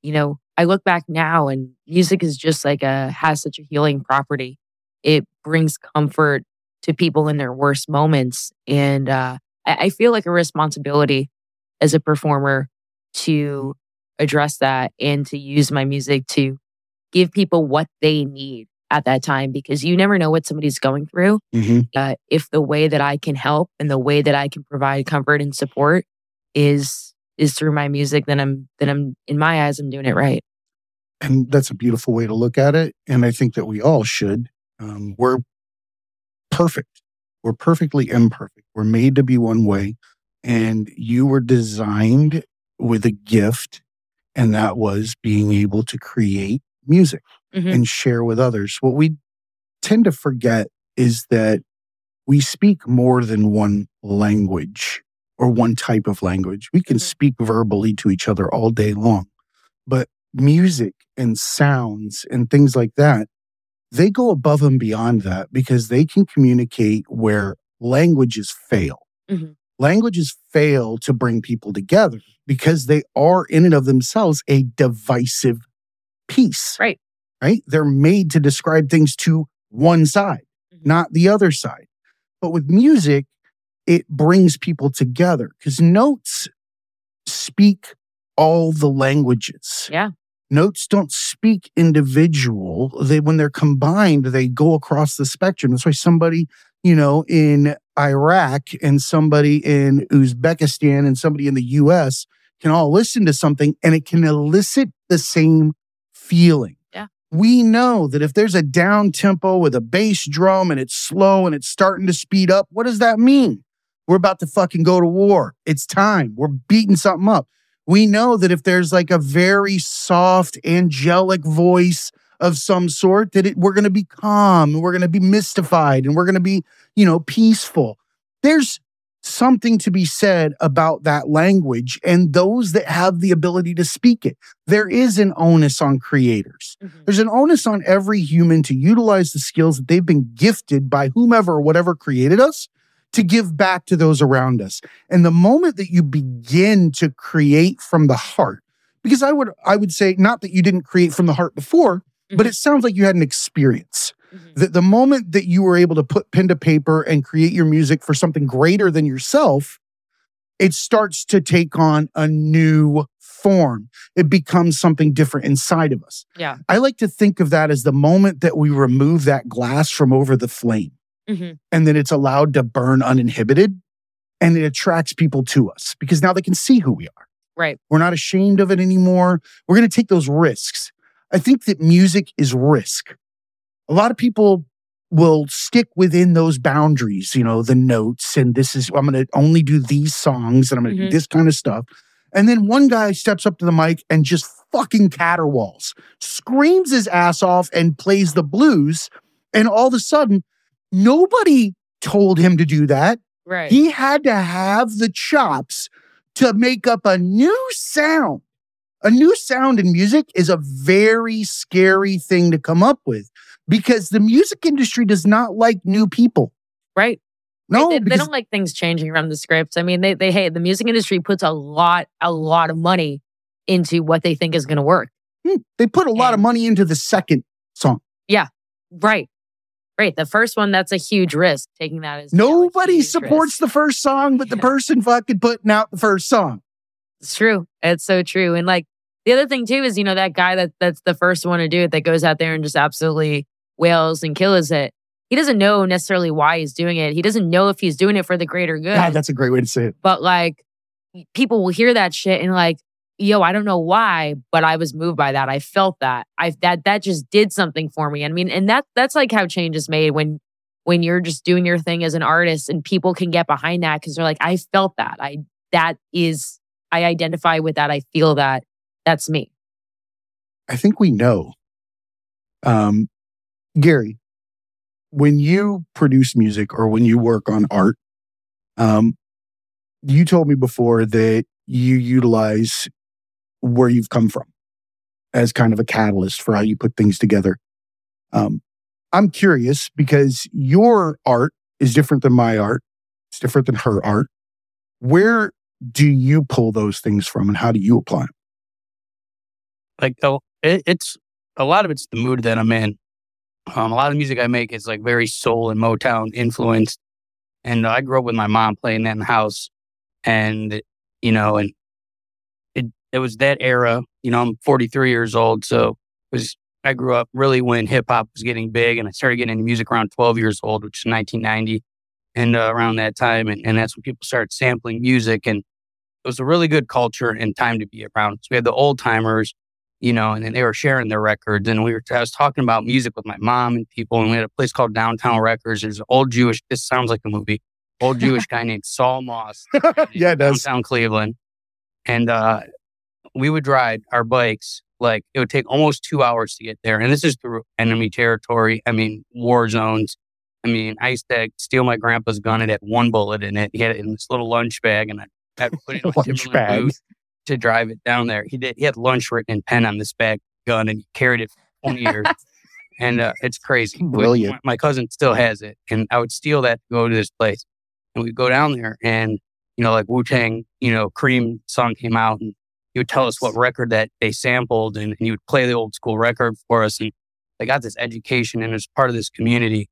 you know, I look back now and music is just like a, has such a healing property. It brings comfort to people in their worst moments. And uh, I, I feel like a responsibility as a performer to address that and to use my music to give people what they need at that time, because you never know what somebody's going through. Mm-hmm. Uh, if the way that I can help and the way that I can provide comfort and support is is through my music, then I'm then I'm in my eyes, I'm doing it right. And that's a beautiful way to look at it. And I think that we all should. Um, we're perfect. We're perfectly imperfect. We're made to be one way. And you were designed with a gift, and that was being able to create music. Mm-hmm. And share with others. What we tend to forget is that we speak more than one language or one type of language. We can mm-hmm. speak verbally to each other all day long, but music and sounds and things like that, they go above and beyond that because they can communicate where languages fail. Mm-hmm. Languages fail to bring people together because they are in and of themselves a divisive piece. Right. Right? They're made to describe things to one side, mm-hmm. not the other side. But with music, it brings people together because notes speak all the languages. Yeah. Notes don't speak individual. They, when they're combined, they go across the spectrum. That's why somebody, you know, in Iraq and somebody in Uzbekistan and somebody in the U S can all listen to something and it can elicit the same feeling. We know that if there's a down tempo with a bass drum and it's slow and it's starting to speed up, what does that mean? We're about to fucking go to war. It's time. We're beating something up. We know that if there's like a very soft, angelic voice of some sort, that it, we're going to be calm and we're going to be mystified and we're going to be, you know, peaceful. There's something to be said about that language and those that have the ability to speak it. There is an onus on creators. Mm-hmm. There's an onus on every human to utilize the skills that they've been gifted by whomever or whatever created us to give back to those around us. And the moment that you begin to create from the heart, because I would I would say not that you didn't create from the heart before, mm-hmm. but it sounds like you had an experience. Mm-hmm. That the moment that you were able to put pen to paper and create your music for something greater than yourself, it starts to take on a new form, it becomes something different inside of us. Yeah. I like to think of that as the moment that we remove that glass from over the flame, mm-hmm. and then it's allowed to burn uninhibited, and it attracts people to us because now they can see who we are. Right. We're not ashamed of it anymore. We're going to take those risks. I think that music is risk. A lot of people will stick within those boundaries, you know, the notes, and this is, I'm going to only do these songs, and I'm going to mm-hmm. do this kind of stuff. And then one guy steps up to the mic and just fucking caterwauls, screams his ass off and plays the blues. And all of a sudden, nobody told him to do that. Right. He had to have the chops to make up a new sound. A new sound in music is a very scary thing to come up with because the music industry does not like new people. Right. No, they, they don't like things changing around the scripts. I mean, they they hate the music industry puts a lot, a lot of money into what they think is going to work. They put a and, lot of money into the second song. Yeah, right, right. The first one, that's a huge risk. Taking that as nobody yeah, like supports risk. The first song, but yeah. the person fucking putting out the first song. It's true. It's so true. And like the other thing too is, you know, that guy that that's the first one to do it that goes out there and just absolutely wails and kills it. He doesn't know necessarily why he's doing it. He doesn't know if he's doing it for the greater good. God, that's a great way to say it. But like, people will hear that shit and like, yo, I don't know why, but I was moved by that. I felt that. I that that just did something for me. I mean, and that that's like how change is made when when you're just doing your thing as an artist and people can get behind that because they're like, I felt that. I that is I identify with that. I feel that. That's me. I think we know, um, Gary. When you produce music or when you work on art, um, you told me before that you utilize where you've come from as kind of a catalyst for how you put things together. Um, I'm curious because your art is different than my art. It's different than her art. Where do you pull those things from and how do you apply them? Like, oh, it, it's a lot of it's the mood that I'm in. Um, a lot of the music I make is like very soul and Motown influenced. And I grew up with my mom playing that in the house. And, you know, and it it was that era. You know, I'm forty-three years old. So it was I grew up really when hip hop was getting big. And I started getting into music around twelve years old, which is nineteen ninety. And uh, around that time. And, and that's when people started sampling music. And it was a really good culture and time to be around. So we had the old timers. You know, and then they were sharing their records. And we were, I was talking about music with my mom and people. And we had a place called Downtown Records. There's an old Jewish, this sounds like a movie, old Jewish guy named Saul Moss. Yeah, it does. Downtown Cleveland. And uh, we would ride our bikes. Like, it would take almost two hours to get there. And this is through enemy territory. I mean, war zones. I mean, I used to steal my grandpa's gun. It had one bullet in it. He had it in this little lunch bag. And I had to put it in my Timberland boots to drive it down there. He did. He had lunch written in pen on this bag gun and he carried it for twenty years. And uh, it's crazy. Brilliant. My, my cousin still has it. And I would steal that to go to this place. And we'd go down there and, you know, like Wu-Tang, you know, Cream song came out and he would tell us what record that they sampled and, and he would play the old school record for us. And I got this education and it was part of this community.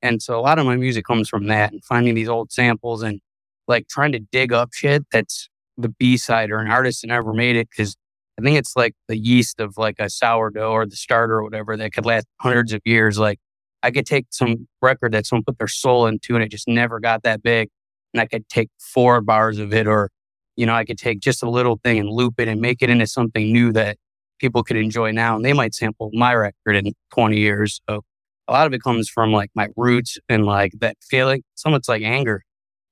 And so a lot of my music comes from that and finding these old samples and like trying to dig up shit that's the B-side or an artist that never made it, because I think it's like the yeast of like a sourdough or the starter or whatever that could last hundreds of years. Like I could take some record that someone put their soul into and it just never got that big, and I could take four bars of it, or you know, I could take just a little thing and loop it and make it into something new that people could enjoy now, and they might sample my record in twenty years. So a lot of it comes from like my roots and like that feeling. Some it's like anger.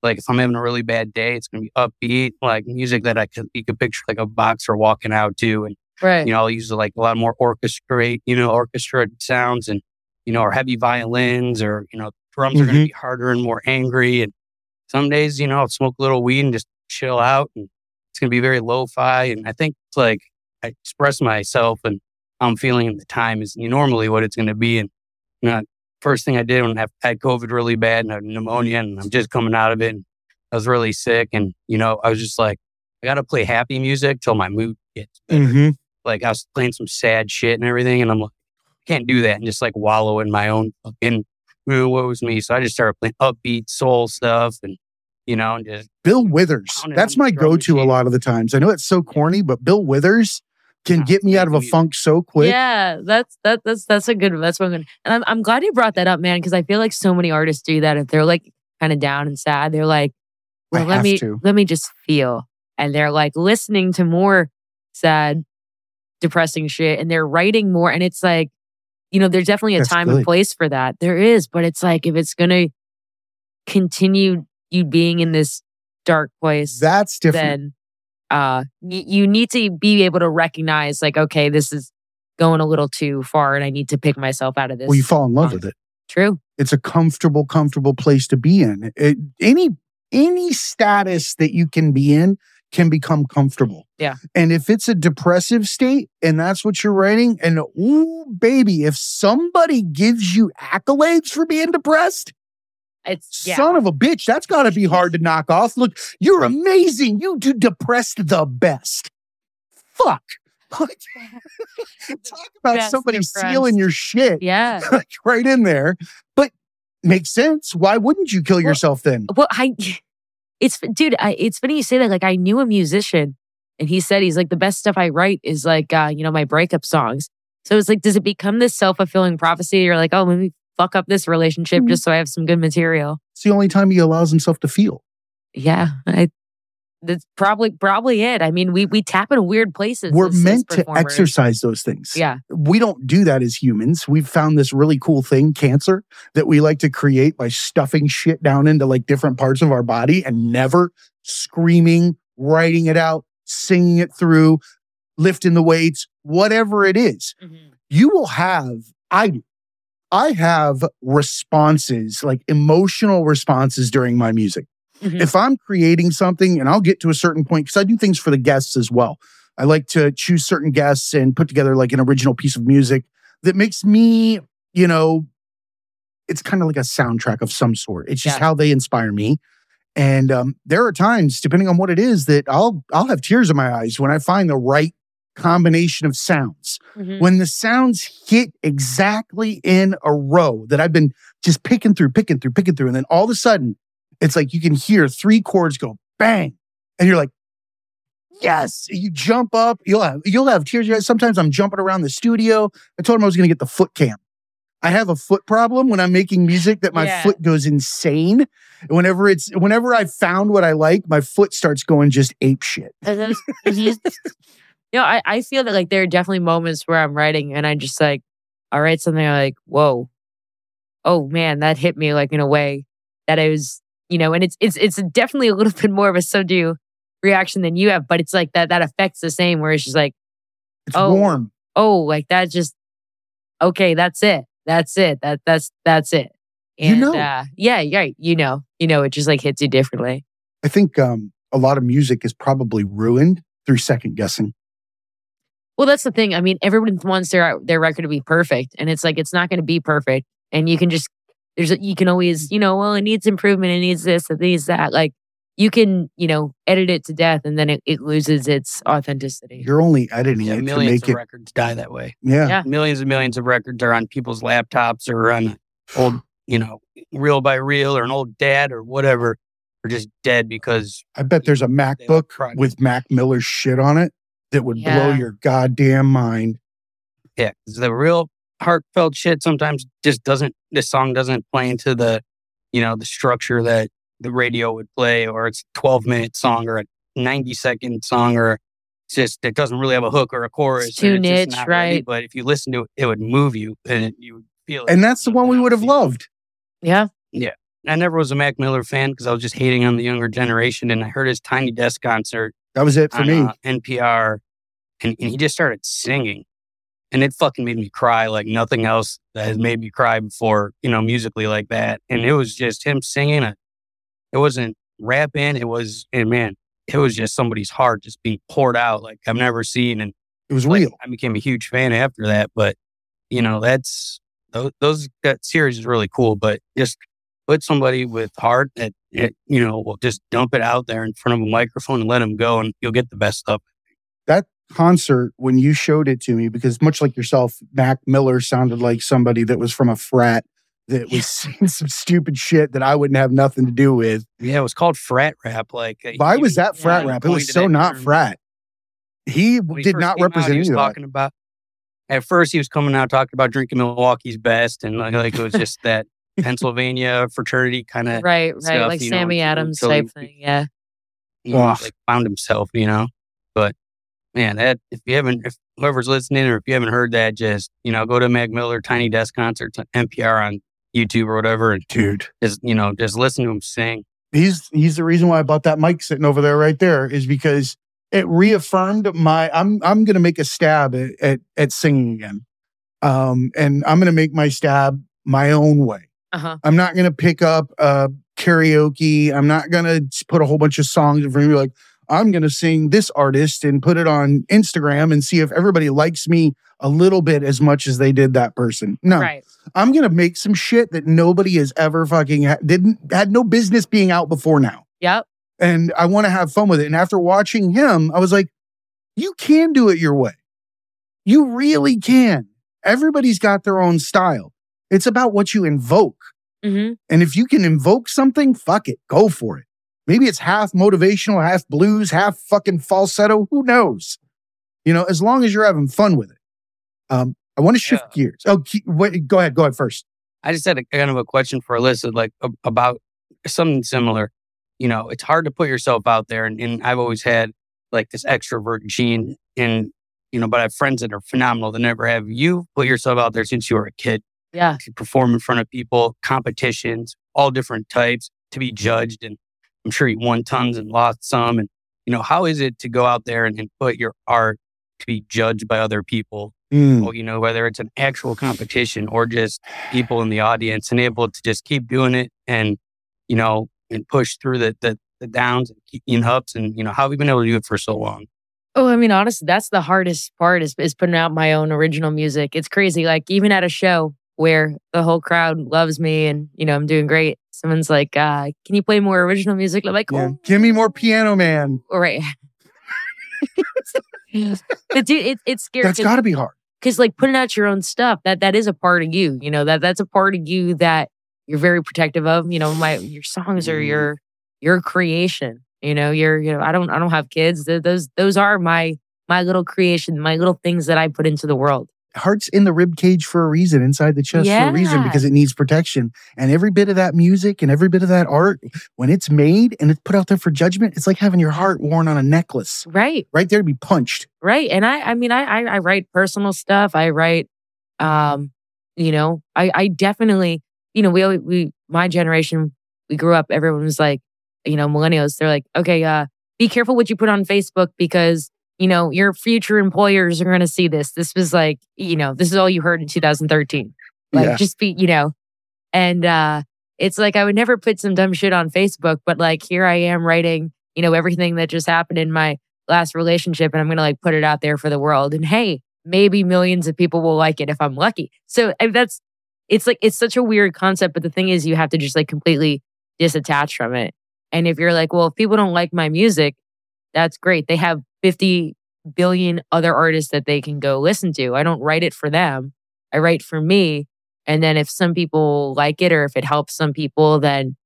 Like, if I'm having a really bad day, it's going to be upbeat, like music that I could, you could picture like a boxer walking out to. And, right. you know, I'll use like a lot more orchestrate, you know, orchestra sounds and, you know, or heavy violins or, you know, drums mm-hmm. are going to be harder and more angry. And some days, you know, I'll smoke a little weed and just chill out. And it's going to be very lo-fi. And I think it's like I express myself and I'm feeling at the time is normally what it's going to be. And, you know, first thing I did when I had COVID really bad and I had pneumonia and I'm just coming out of it and I was really sick and, you know, I was just like, I got to play happy music till my mood gets better. Mm-hmm. Like I was playing some sad shit and everything and I'm like, I can't do that and just like wallow in my own fucking, what was me? So I just started playing upbeat soul stuff and, you know, and just Bill Withers. That's my go-to a lot of the times. I know it's so corny, but Bill Withers can get me out of a funk so quick. Yeah, that's that, that's that's a good one. That's what I'm gonna. And I'm I'm glad you brought that up, man, because I feel like so many artists do that. If they're like kind of down and sad, they're like, "Well, let me to. let me just feel," and they're like listening to more sad, depressing shit, and they're writing more. And it's like, you know, there's definitely a that's time really. and place for that. There is, but it's like if it's gonna continue you being in this dark place, that's different. Then, Uh, you need to be able to recognize, like, okay, this is going a little too far and I need to pick myself out of this. Well, you fall in love um, with it. True. It's a comfortable, comfortable place to be in. It, any any status that you can be in can become comfortable. Yeah. And if it's a depressive state and that's what you're writing, and ooh, baby, if somebody gives you accolades for being depressed, It's, yeah. son of a bitch, that's got to be hard to knock off. Look, you're amazing. You do depressed the best. Fuck. Talk about somebody depressed. Stealing your shit. Yeah. Right in there. But makes sense. Why wouldn't you kill well, yourself then? Well, I, it's, dude, I, it's funny you say that. Like, I knew a musician and he said, he's like, the best stuff I write is like, uh, you know, my breakup songs. So it's like, does it become this self-fulfilling prophecy? You're like, oh, maybe fuck up this relationship just so I have some good material. It's the only time he allows himself to feel. Yeah. I, that's probably probably it. I mean, we we tap into weird places. We're as, meant as to exercise those things. Yeah. We don't do that as humans. We've found this really cool thing, cancer, that we like to create by stuffing shit down into like different parts of our body and never screaming, writing it out, singing it through, lifting the weights, whatever it is. Mm-hmm. You will have, I do. I have responses, like emotional responses during my music. Mm-hmm. If I'm creating something, and I'll get to a certain point, because I do things for the guests as well. I like to choose certain guests and put together like an original piece of music that makes me, you know, it's kind of like a soundtrack of some sort. It's just yeah. how they inspire me. And um, there are times, depending on what it is, that I'll I'll have tears in my eyes when I find the right combination of sounds. Mm-hmm. When the sounds hit exactly in a row that I've been just picking through, picking through, picking through, and then all of a sudden, it's like you can hear three chords go bang, and you're like, yes! You jump up, you'll have, you'll have tears. Sometimes I'm jumping around the studio. I told him I was going to get the foot cam. I have a foot problem when I'm making music that my yeah. foot goes insane. Whenever it's whenever I found what I like, my foot starts going just ape shit. You know, I, I feel that like there are definitely moments where I'm writing and I just like, I write something I'm like, whoa, oh man, that hit me like in a way that I was, you know, and it's it's it's definitely a little bit more of a subdue reaction than you have, but it's like that that affects the same where it's just like, it's oh, warm. Oh, like that just, okay, that's it. That's it. That That's that's it. And you know. uh, yeah, yeah, you know, you know, it just like hits you differently. I think um, a lot of music is probably ruined through second guessing. Well, that's the thing. I mean, everyone wants their their record to be perfect, and it's like it's not going to be perfect. And you can just there's you can always you know well it needs improvement, it needs this, it needs that. Like you can you know edit it to death, and then it, it loses its authenticity. You're only editing yeah, it millions to make of it... records die that way. Yeah. yeah, millions and millions of records are on people's laptops or on old you know reel by reel or an old dad or whatever are just dead because I bet there's a MacBook with Mac Miller's shit on it. That would yeah. blow your goddamn mind. Yeah, because the real heartfelt shit sometimes just doesn't. This song doesn't play into the, you know, the structure that the radio would play, or it's a twelve-minute song, or a ninety-second song, or it's just it doesn't really have a hook or a chorus. It's too it's niche, right? Ready, but if you listen to it, it would move you, and it, you would feel it. And that's the one we would have loved. Yeah, yeah. I never was a Mac Miller fan because I was just hating on the younger generation, and I heard his Tiny Desk concert. That was it for on, me. Uh, N P R, and, and he just started singing, and it fucking made me cry like nothing else that has made me cry before. You know, musically like that, and it was just him singing. A, it wasn't rapping. It was, and man, it was just somebody's heart just being poured out like I've never seen, and it was like, real. I became a huge fan after that. But you know, that's those, those that series is really cool. But just put somebody with heart that, you know, will just dump it out there in front of a microphone and let them go, and you'll get the best stuff. That concert, when you showed it to me, because much like yourself, Mac Miller sounded like somebody that was from a frat that was yeah. some stupid shit that I wouldn't have nothing to do with. Yeah, it was called frat rap. Like, why was that frat rap? It was so not term. frat. He when did he not represent. Out, he was talking that. about. At first, he was coming out talking about drinking Milwaukee's best, and like, like it was just that Pennsylvania fraternity kind of right, right, stuff, like Sammy know, Adams type he, thing. Yeah, he like found himself, you know. But man, that if you haven't, if whoever's listening, or if you haven't heard that, just you know, go to Mac Miller Tiny Desk concert, N P R on YouTube or whatever, and dude, just you know, just listen to him sing. He's he's the reason why I bought that mic sitting over there, right there, is because it reaffirmed my. I'm I'm gonna make a stab at at, at singing again, um, and I'm gonna make my stab my own way. Uh-huh. I'm not gonna pick up uh, karaoke. I'm not gonna put a whole bunch of songs in front of you. Like I'm gonna sing this artist and put it on Instagram and see if everybody likes me a little bit as much as they did that person. No, right. I'm gonna make some shit that nobody has ever fucking ha- didn't had no business being out before now. Yep. And I want to have fun with it. And after watching him, I was like, you can do it your way. You really can. Everybody's got their own style. It's about what you invoke. Mm-hmm. And if you can invoke something, fuck it. Go for it. Maybe it's half motivational, half blues, half fucking falsetto. Who knows? You know, as long as you're having fun with it. Um, I want to shift yeah. gears. Oh, keep, wait, go ahead. Go ahead first. I just had a kind of a question for Alissa, like about something similar. You know, it's hard to put yourself out there. And, and I've always had like this extrovert gene and, you know, but I have friends that are phenomenal that never have. You put yourself out there since you were a kid. Yeah. To perform in front of people, competitions, all different types, to be judged. And I'm sure you won tons and lost some. And, you know, how is it to go out there and, and put your art to be judged by other people? Mm. Well, you know, whether it's an actual competition or just people in the audience and able to just keep doing it and, you know, and push through the, the, the downs and ups, and you know, how have you been able to do it for so long? Oh, I mean, honestly, that's the hardest part is, is putting out my own original music. It's crazy. Like even at a show where the whole crowd loves me and you know I'm doing great, someone's like, uh, "Can you play more original music?" I'm like, yeah. oh. give me more Piano Man. All right. But dude, it, it's scary. That's got to be hard because like putting out your own stuff that that is a part of you. You know that that's a part of you that. You're very protective of, you know, my your songs are your your creation. You know, you're you know, I don't I don't have kids. Those those are my my little creation, my little things that I put into the world. Heart's in the rib cage for a reason, inside the chest yeah. for a reason, because it needs protection. And every bit of that music and every bit of that art, when it's made and it's put out there for judgment, it's like having your heart worn on a necklace. Right. Right there to be punched. Right. And I I mean I I, I write personal stuff. I write um, you know, I, I definitely You know, we always, we my generation, we grew up, everyone was like, you know, millennials, they're like, okay, uh, be careful what you put on Facebook because, you know, your future employers are going to see this. This was like, you know, this is all you heard in two thousand thirteen. Like, yeah. just be, you know. And uh, it's like, I would never put some dumb shit on Facebook, but like, here I am writing, you know, everything that just happened in my last relationship and I'm going to like put it out there for the world. And hey, maybe millions of people will like it if I'm lucky. So I mean, that's, It's like, it's such a weird concept, but the thing is you have to just like completely disattach from it. And if you're like, well, if people don't like my music, that's great. They have fifty billion other artists that they can go listen to. I don't write it for them. I write for me. And then if some people like it or if it helps some people, then,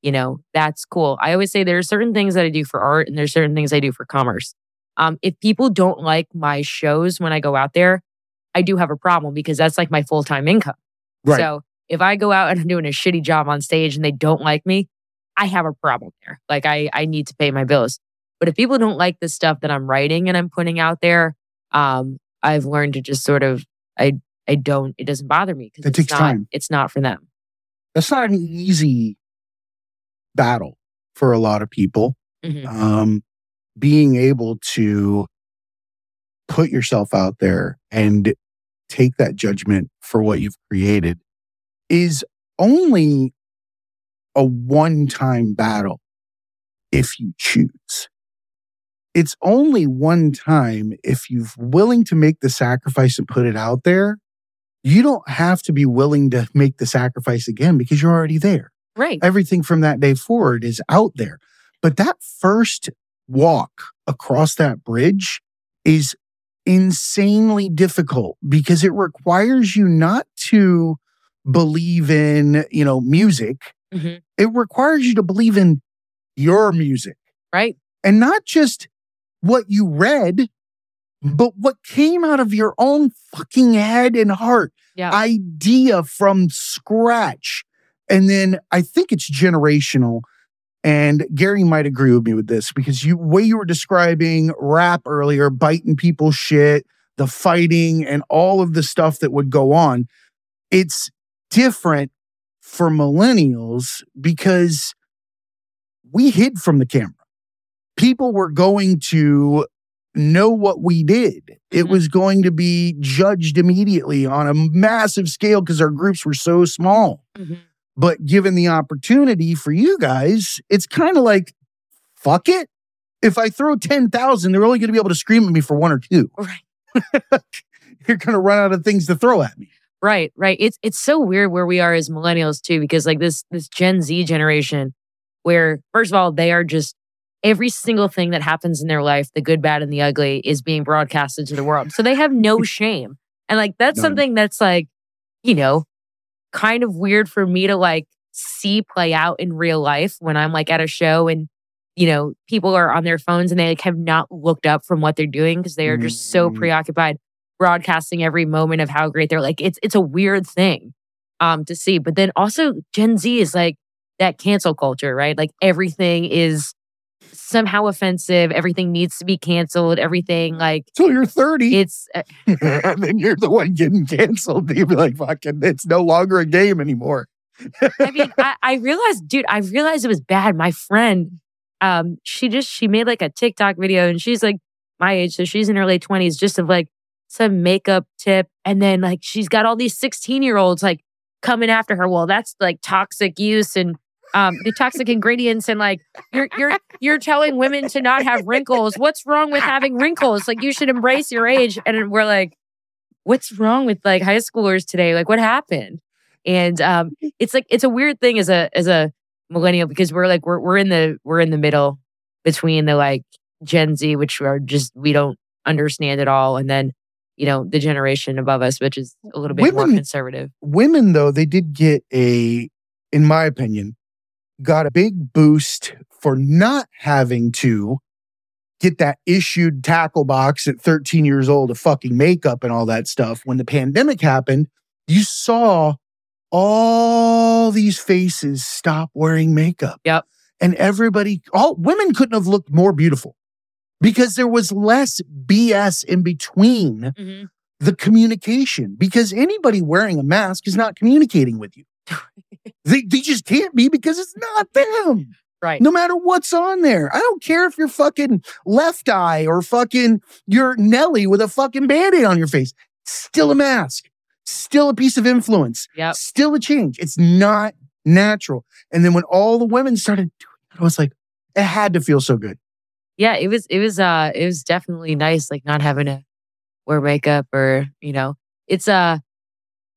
you know, that's cool. I always say there are certain things that I do for art and there's certain things I do for commerce. Um, if people don't like my shows when I go out there, I do have a problem because that's like my full-time income. Right. So if I go out and I'm doing a shitty job on stage and they don't like me, I have a problem there. Like I, I need to pay my bills. But if people don't like the stuff that I'm writing and I'm putting out there, um, I've learned to just sort of, I I don't, it doesn't bother me. It takes not, time. It's not for them. That's not an easy battle for a lot of people. Mm-hmm. Um, being able to put yourself out there and take that judgment for what you've created is only a one-time battle if you choose. It's only one time if you're willing to make the sacrifice and put it out there. You don't have to be willing to make the sacrifice again because you're already there. Right. Everything from that day forward is out there. But that first walk across that bridge is insanely difficult because it requires you not to believe in, you know, music. Mm-hmm. It requires you to believe in your music. Right. And not just what you read, but what came out of your own fucking head and heart. Yeah. Idea from scratch. And then I think it's generational. And Gary might agree with me with this, because you way you were describing rap earlier, biting people's shit, the fighting, and all of the stuff that would go on. It's different for millennials because we hid from the camera. People were going to know what we did. It was going to be judged immediately on a massive scale because our groups were so small. Mm-hmm. But given the opportunity for you guys, it's kind of like, fuck it. If I throw ten thousand, they're only going to be able to scream at me for one or two. Right. You're going to run out of things to throw at me. Right, right. It's it's so weird where we are as millennials too, because like this this Gen Z generation where, first of all, they are just, every single thing that happens in their life, the good, bad, and the ugly is being broadcasted to the world. So they have no shame. And like, that's no. something that's like, you know, kind of weird for me to like see play out in real life when I'm like at a show and, you know, people are on their phones and they like have not looked up from what they're doing because they are just so preoccupied broadcasting every moment of how great they're like. It's it's a weird thing um, to see. But then also Gen Z is like that cancel culture, right? Like everything is somehow offensive. Everything needs to be canceled. Everything like... So you're thirty. It's... Uh, and then you're the one getting canceled. You'd be like, fucking, it's no longer a game anymore. I mean, I, I realized, dude, I realized it was bad. My friend, um, she just, she made like a TikTok video and she's like my age. So she's in her late twenties, just of like some makeup tip. And then like, she's got all these sixteen year olds like coming after her. Well, that's like toxic use and Um, the toxic ingredients and like you're you're you're telling women to not have wrinkles. What's wrong with having wrinkles? Like you should embrace your age. And we're like, what's wrong with like high schoolers today? Like what happened? And um, it's like it's a weird thing as a as a millennial because we're like we're we're in the we're in the middle between the like Gen Z, which are just we don't understand at all, and then you know the generation above us, which is a little bit women, more conservative. Women though, they did get a, in my opinion, got a big boost for not having to get that issued tackle box at thirteen years old of fucking makeup and all that stuff. When the pandemic happened, you saw all these faces stop wearing makeup. Yep. And everybody, all women couldn't have looked more beautiful because there was less B S in between mm-hmm. the communication, because anybody wearing a mask is not communicating with you. They they just can't be because it's not them. Right. No matter what's on there. I don't care if you're fucking Left Eye or fucking you're Nelly with a fucking Band-Aid on your face. Still a mask. Still a piece of influence. Yep. Still a change. It's not natural. And then when all the women started doing it, I was like, it had to feel so good. Yeah, it was it was uh it was definitely nice, like not having to wear makeup or, you know, it's uh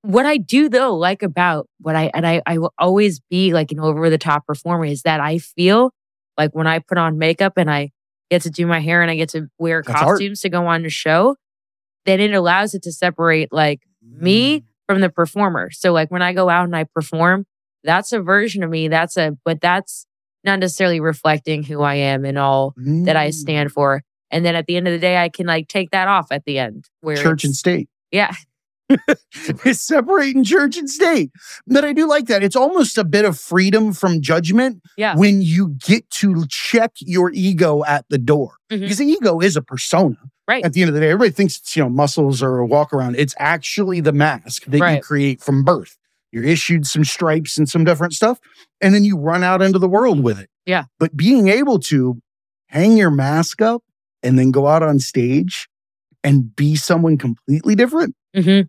what I do though, like about what I, and I, I will always be like an over the top performer is that I feel like when I put on makeup and I get to do my hair and I get to wear That's costumes art. To go on the show, then it allows it to separate like me from the performer. So like when I go out and I perform, that's a version of me. That's a, but that's not necessarily reflecting who I am and all mm. that I stand for. And then at the end of the day, I can like take that off at the end. Where Church and state. Yeah. It's separating church and state. But I do like that. It's almost a bit of freedom from judgment yeah. when you get to check your ego at the door. Mm-hmm. Because the ego is a persona. Right. At the end of the day, everybody thinks it's, you know, muscles or a walk around. It's actually the mask that right. you create from birth. You're issued some stripes and some different stuff, and then you run out into the world with it. Yeah. But being able to hang your mask up and then go out on stage and be someone completely different. Mm-hmm.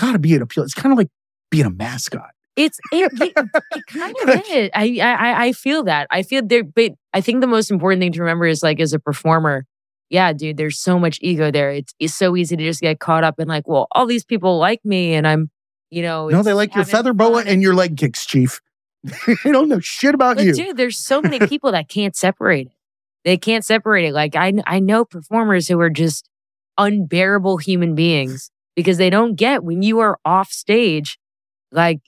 Gotta be an appeal. It's kind of like being a mascot. It's it, it, it kind of is. I I I feel that. I feel there, but I think the most important thing to remember is like as a performer, yeah, dude, there's so much ego there. It's it's so easy to just get caught up in like, well, all these people like me, and I'm, you know, no, they like your feather boa and your leg kicks, Chief. They don't know shit about but you, dude. There's so many people that can't separate it. They can't separate it. Like I I know performers who are just unbearable human beings. Because they don't get when you are off stage, Like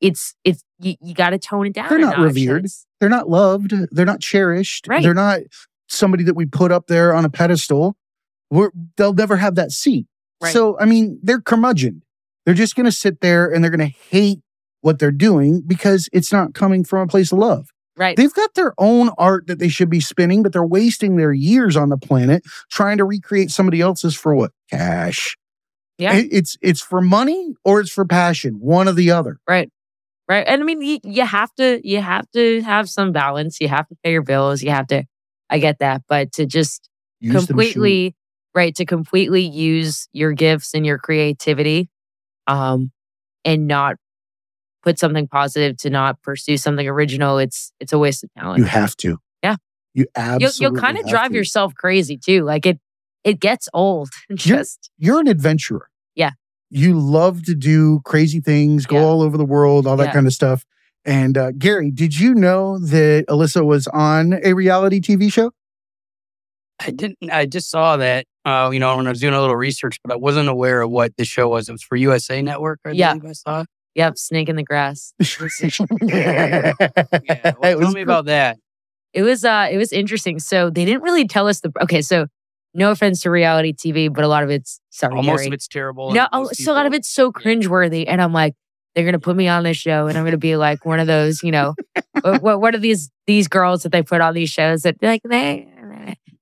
it's it's you, you got to tone it down. They're not revered. They're not loved. They're not cherished. Right. They're not somebody that we put up there on a pedestal. We're, they'll never have that seat. Right. So I mean, they're curmudgeoned. They're just going to sit there and they're going to hate what they're doing because it's not coming from a place of love. Right. They've got their own art that they should be spinning, but they're wasting their years on the planet trying to recreate somebody else's for what? Cash. Yeah. It's it's for money or it's for passion, one or the other. Right. Right. And I mean, you, you have to you have to have some balance. You have to pay your bills. You have to, I get that, but to just use completely right to completely use your gifts and your creativity um and not put something positive, to not pursue something original, it's it's a waste of talent. You have to. Yeah. You absolutely You'll, you'll kind of drive to. yourself crazy too. Like it it gets old. Just you're, you're an adventurer. Yeah. You love to do crazy things, go yeah. all over the world, all that yeah. kind of stuff. And uh, Gary, did you know that Alissa was on a reality T V show? I didn't. I just saw that. Uh, you know, when I was doing a little research, but I wasn't aware of what the show was. It was for U S A Network. I yeah. believe I saw. Yep, Snake in the Grass. yeah. yeah. Well, tell me about that. It was. Uh, it was interesting. So they didn't really tell us the. Okay, so no offense to reality T V, but a lot of it's sorry, oh, most Gary. of it's terrible. No, oh, so a lot of it's so cringeworthy, and I'm like, they're going to put me on this show and I'm going to be like one of those, you know, what what are these these girls that they put on these shows that like, they,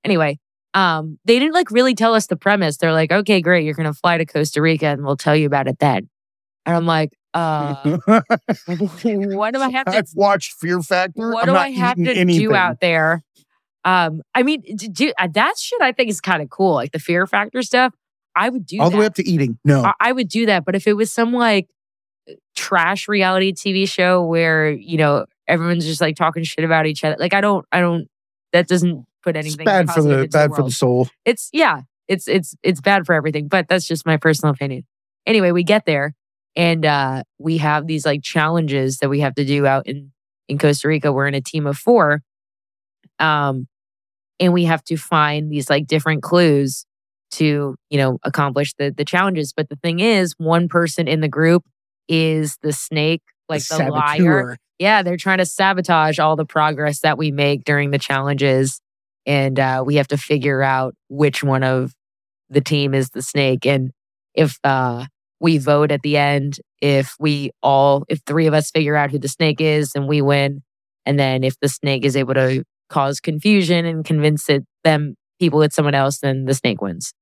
anyway, um, they didn't like really tell us the premise. They're like, okay, great. You're going to fly to Costa Rica and we'll tell you about it then. And I'm like, uh, what do I have to... I've watched Fear Factor. What I'm do not I have to anything. do out there? Um, I mean, do, that shit I think is kind of cool. Like the Fear Factor stuff, I would do All that. All the way up to eating. No. I, I would do that. But if it was some like trash reality T V show where, you know, everyone's just like talking shit about each other. Like I don't, I don't, that doesn't put anything. It's bad for the, bad the for the soul. It's, yeah, it's, it's, it's bad for everything, but that's just my personal opinion. Anyway, we get there and uh, we have these like challenges that we have to do out in, in Costa Rica. We're in a team of four. Um, and we have to find these like different clues to, you know, accomplish the, the challenges. But the thing is, one person in the group is the snake, like the, the liar. Yeah, they're trying to sabotage all the progress that we make during the challenges. And uh, we have to figure out which one of the team is the snake. And if uh, we vote at the end, if we all, if three of us figure out who the snake is, then we win. And then if the snake is able to cause confusion and convince it, them people it's someone else, then the snake wins.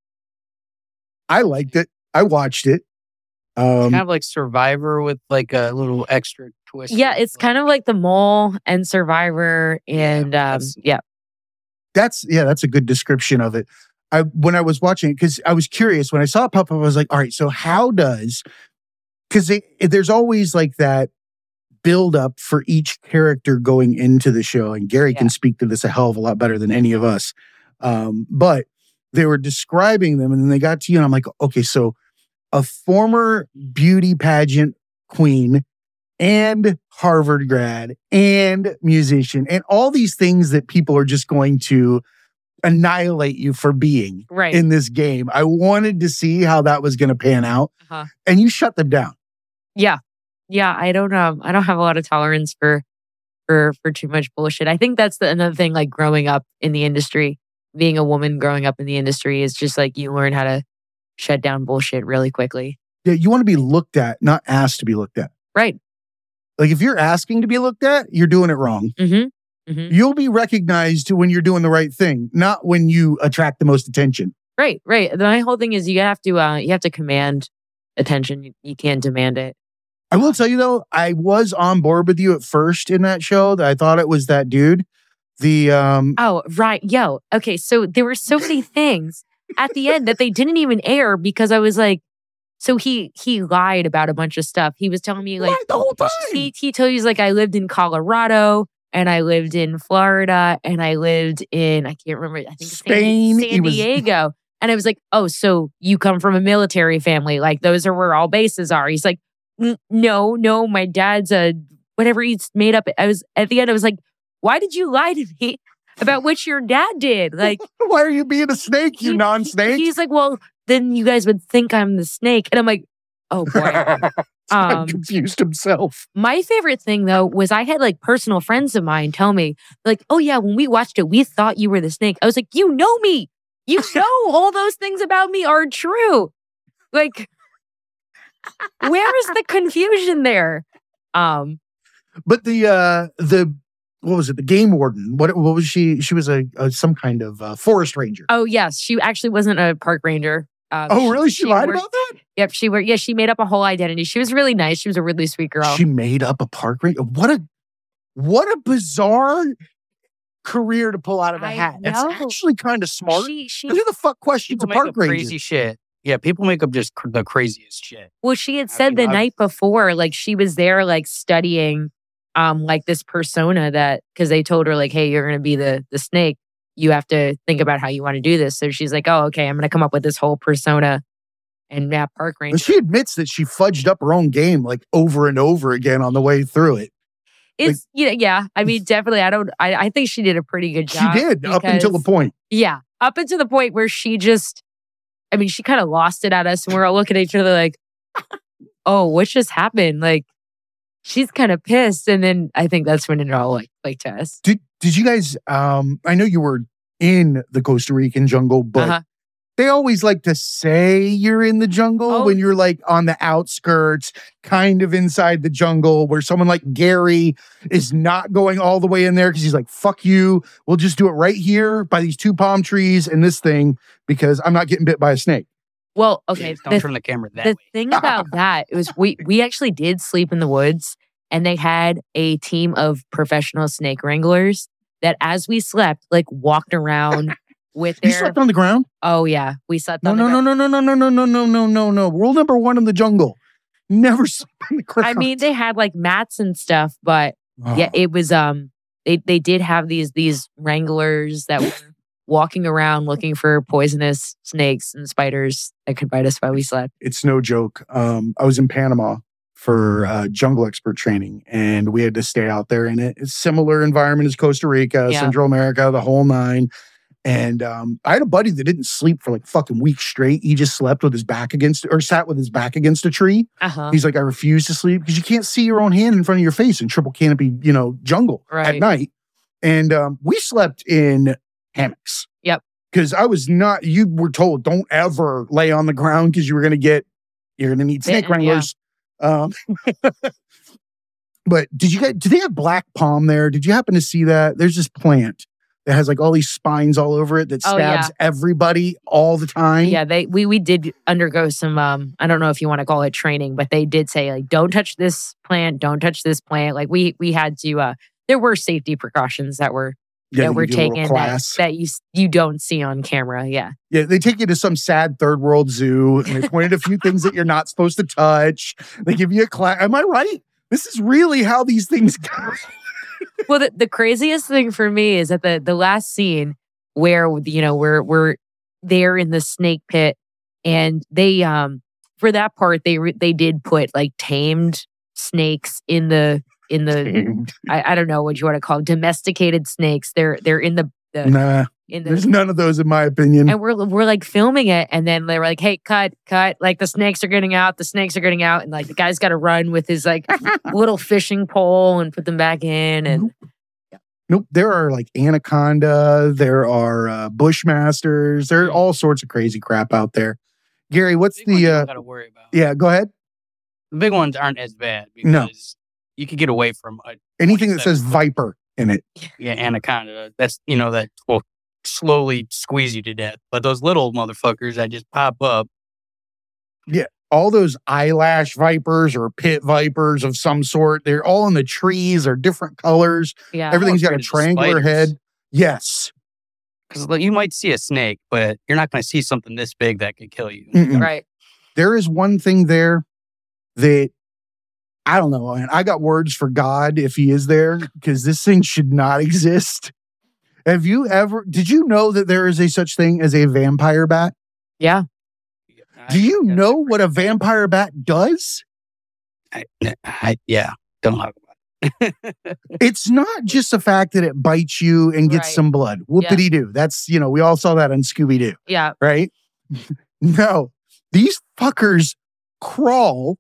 I liked it. I watched it. Um, kind of like Survivor with like a little extra twist. Yeah, it's kind of like The Mole and Survivor, and yeah, um, that's, yeah, that's yeah, that's a good description of it. I when I was watching it because I was curious when I saw it pop up, I was like, all right, so how does because there's always like that build up for each character going into the show, and Gary yeah. can speak to this a hell of a lot better than any of us. Um, but they were describing them, and then they got to you, and I'm like, okay, so. A former beauty pageant queen and Harvard grad and musician and all these things that people are just going to annihilate you for being right. in this game. I wanted to see how that was going to pan out. Uh-huh. And you shut them down. Yeah. Yeah. I don't um, I don't have a lot of tolerance for, for, for too much bullshit. I think that's the, another thing, like growing up in the industry, being a woman growing up in the industry is just like you learn how to shut down bullshit really quickly. Yeah, you want to be looked at, not asked to be looked at. Right. Like if you're asking to be looked at, you're doing it wrong. Mm-hmm. Mm-hmm. You'll be recognized when you're doing the right thing, not when you attract the most attention. Right, right. My whole thing is you have to uh, you have to command attention. You, you can't demand it. I will tell you though, I was on board with you at first in that show. That I thought it was that dude. The um. Oh right, yo. Okay, so there were so many things. At the end that they didn't even air because I was like, so he he lied about a bunch of stuff. He was telling me like lied the whole time. He he told you like I lived in Colorado and I lived in Florida and I lived in I can't remember I think Spain, San, San Diego. Was... And I was like, oh, so you come from a military family? Like those are where all bases are. He's like, no, no, my dad's a whatever he's made up. I was at the end. I was like, why did you lie to me? About which your dad did. Like, why are you being a snake, you he, non-snake? He, he's like, well, then you guys would think I'm the snake. And I'm like, Oh boy. Um, confused himself. My favorite thing though was I had like personal friends of mine tell me like, oh yeah, when we watched it, we thought you were the snake. I was like, you know me. You know all those things about me are true. Like, where is the confusion there? Um, but the, uh, the, what was it? The game warden. What what was she? She was a, a some kind of uh, forest ranger. Oh yes. She actually wasn't a park ranger. Um, oh really? She, she lied worked, about that? Yep. She were, yeah, she made up a whole identity. She was really nice. She was a really sweet girl. She made up a park ranger. What a, what a bizarre career to pull out of a I hat. Know. It's actually kind of smart. She, she, who the fuck questions a park ranger? Crazy shit. Yeah, people make up just cr- the craziest shit. Well, she had said I mean, the I've... night before, like she was there, like studying, um, like this persona that because they told her, like, hey, you're gonna be the the snake. You have to think about how you want to do this. So she's like, oh, okay, I'm gonna come up with this whole persona. And Matt Park Ranger. She admits that she fudged up her own game like over and over again on the way through it. It's like, yeah, yeah. I mean, definitely. I don't. I, I think she did a pretty good job. She did because, up until the point. Yeah, up until the point where she just. I mean, she kind of lost it at us and we're all looking at each other like, oh, what just happened? Like, she's kind of pissed. And then I think that's when it all like, like to us. Did, did you guys, um, I know you were in the Costa Rican jungle, but uh-huh. they always like to say you're in the jungle oh. when you're like on the outskirts, kind of inside the jungle where someone like Gary is not going all the way in there because he's like, fuck you. We'll just do it right here by these two palm trees and this thing because I'm not getting bit by a snake. Well, okay. Don't the, turn the camera that the way. The thing about that was we, we actually did sleep in the woods and they had a team of professional snake wranglers that as we slept, like walked around with their... You slept on the ground? Oh, yeah. We slept no, on no, the ground. No, no, no, no, no, no, no, no, no, no. World number one in the jungle. Never slept on the ground. I mean, they had like mats and stuff, but oh. yeah, it was... um, They they did have these these wranglers that were walking around looking for poisonous snakes and spiders that could bite us while we slept. It's no joke. Um, I was in Panama for uh, jungle expert training, and we had to stay out there in a similar environment as Costa Rica, yeah. Central America, the whole nine. And um, I had a buddy that didn't sleep for like fucking weeks straight. He just slept with his back against, or sat with his back against a tree. Uh-huh. He's like, I refuse to sleep because you can't see your own hand in front of your face in triple canopy, you know, jungle right. at night. And um, we slept in hammocks. Yep. Because I was not, you were told don't ever lay on the ground because you were going to get, you're going to need snake Bitten, wranglers. Yeah. Um, but did you guys, do they have black palm there? Did you happen to see that? There's this plant that has like all these spines all over it that stabs oh, yeah. everybody all the time. Yeah, they we we did undergo some, um, I don't know if you want to call it training, but they did say like, don't touch this plant, don't touch this plant. Like we we had to, uh, there were safety precautions that were yeah, that were taken that, that you you don't see on camera, yeah. Yeah, they take you to some sad third world zoo and they point at a few things that you're not supposed to touch. They give you a class. Am I right? This is really how these things go. Well, the, the craziest thing for me is that the, the last scene where, you know, we're, we're there in the snake pit and they, um, for that part, they, re- they did put like tamed snakes in the, in the, I, I don't know what you want to call them, domesticated snakes. They're, they're in the, the nah, in the, there's none of those in my opinion. And we're, we're like filming it. And then they were like, hey, cut, cut. Like the snakes are getting out, the snakes are getting out. And like the guy's got to run with his like little fishing pole and put them back in and. Nope, there are like anaconda, there are uh, bushmasters, there are all sorts of crazy crap out there. Gary, what's the... the uh, gotta worry about. Yeah, go ahead. The big ones aren't as bad because no. you could get away from... A anything that says viper in it. Yeah, anaconda. That's, you know, that will slowly squeeze you to death. But those little motherfuckers that just pop up... Yeah, all those eyelash vipers or pit vipers of some sort. They're all in the trees. They're different colors. Yeah. Everything's got a triangular head. Yes. Because like, you might see a snake, but you're not going to see something this big that could kill you. Mm-mm. Right. There is one thing there that, I don't know, man, I got words for God if he is there, because this thing should not exist. Have you ever, did you know that there is a such thing as a vampire bat? Yeah. Do you know what a vampire bat does? I, I, yeah, don't talk about it. It's not just the fact that it bites you and gets right. some blood. Whoop-a-dee-doo. That's, you know, we all saw that on Scooby-Doo. Yeah. Right? No. These fuckers crawl.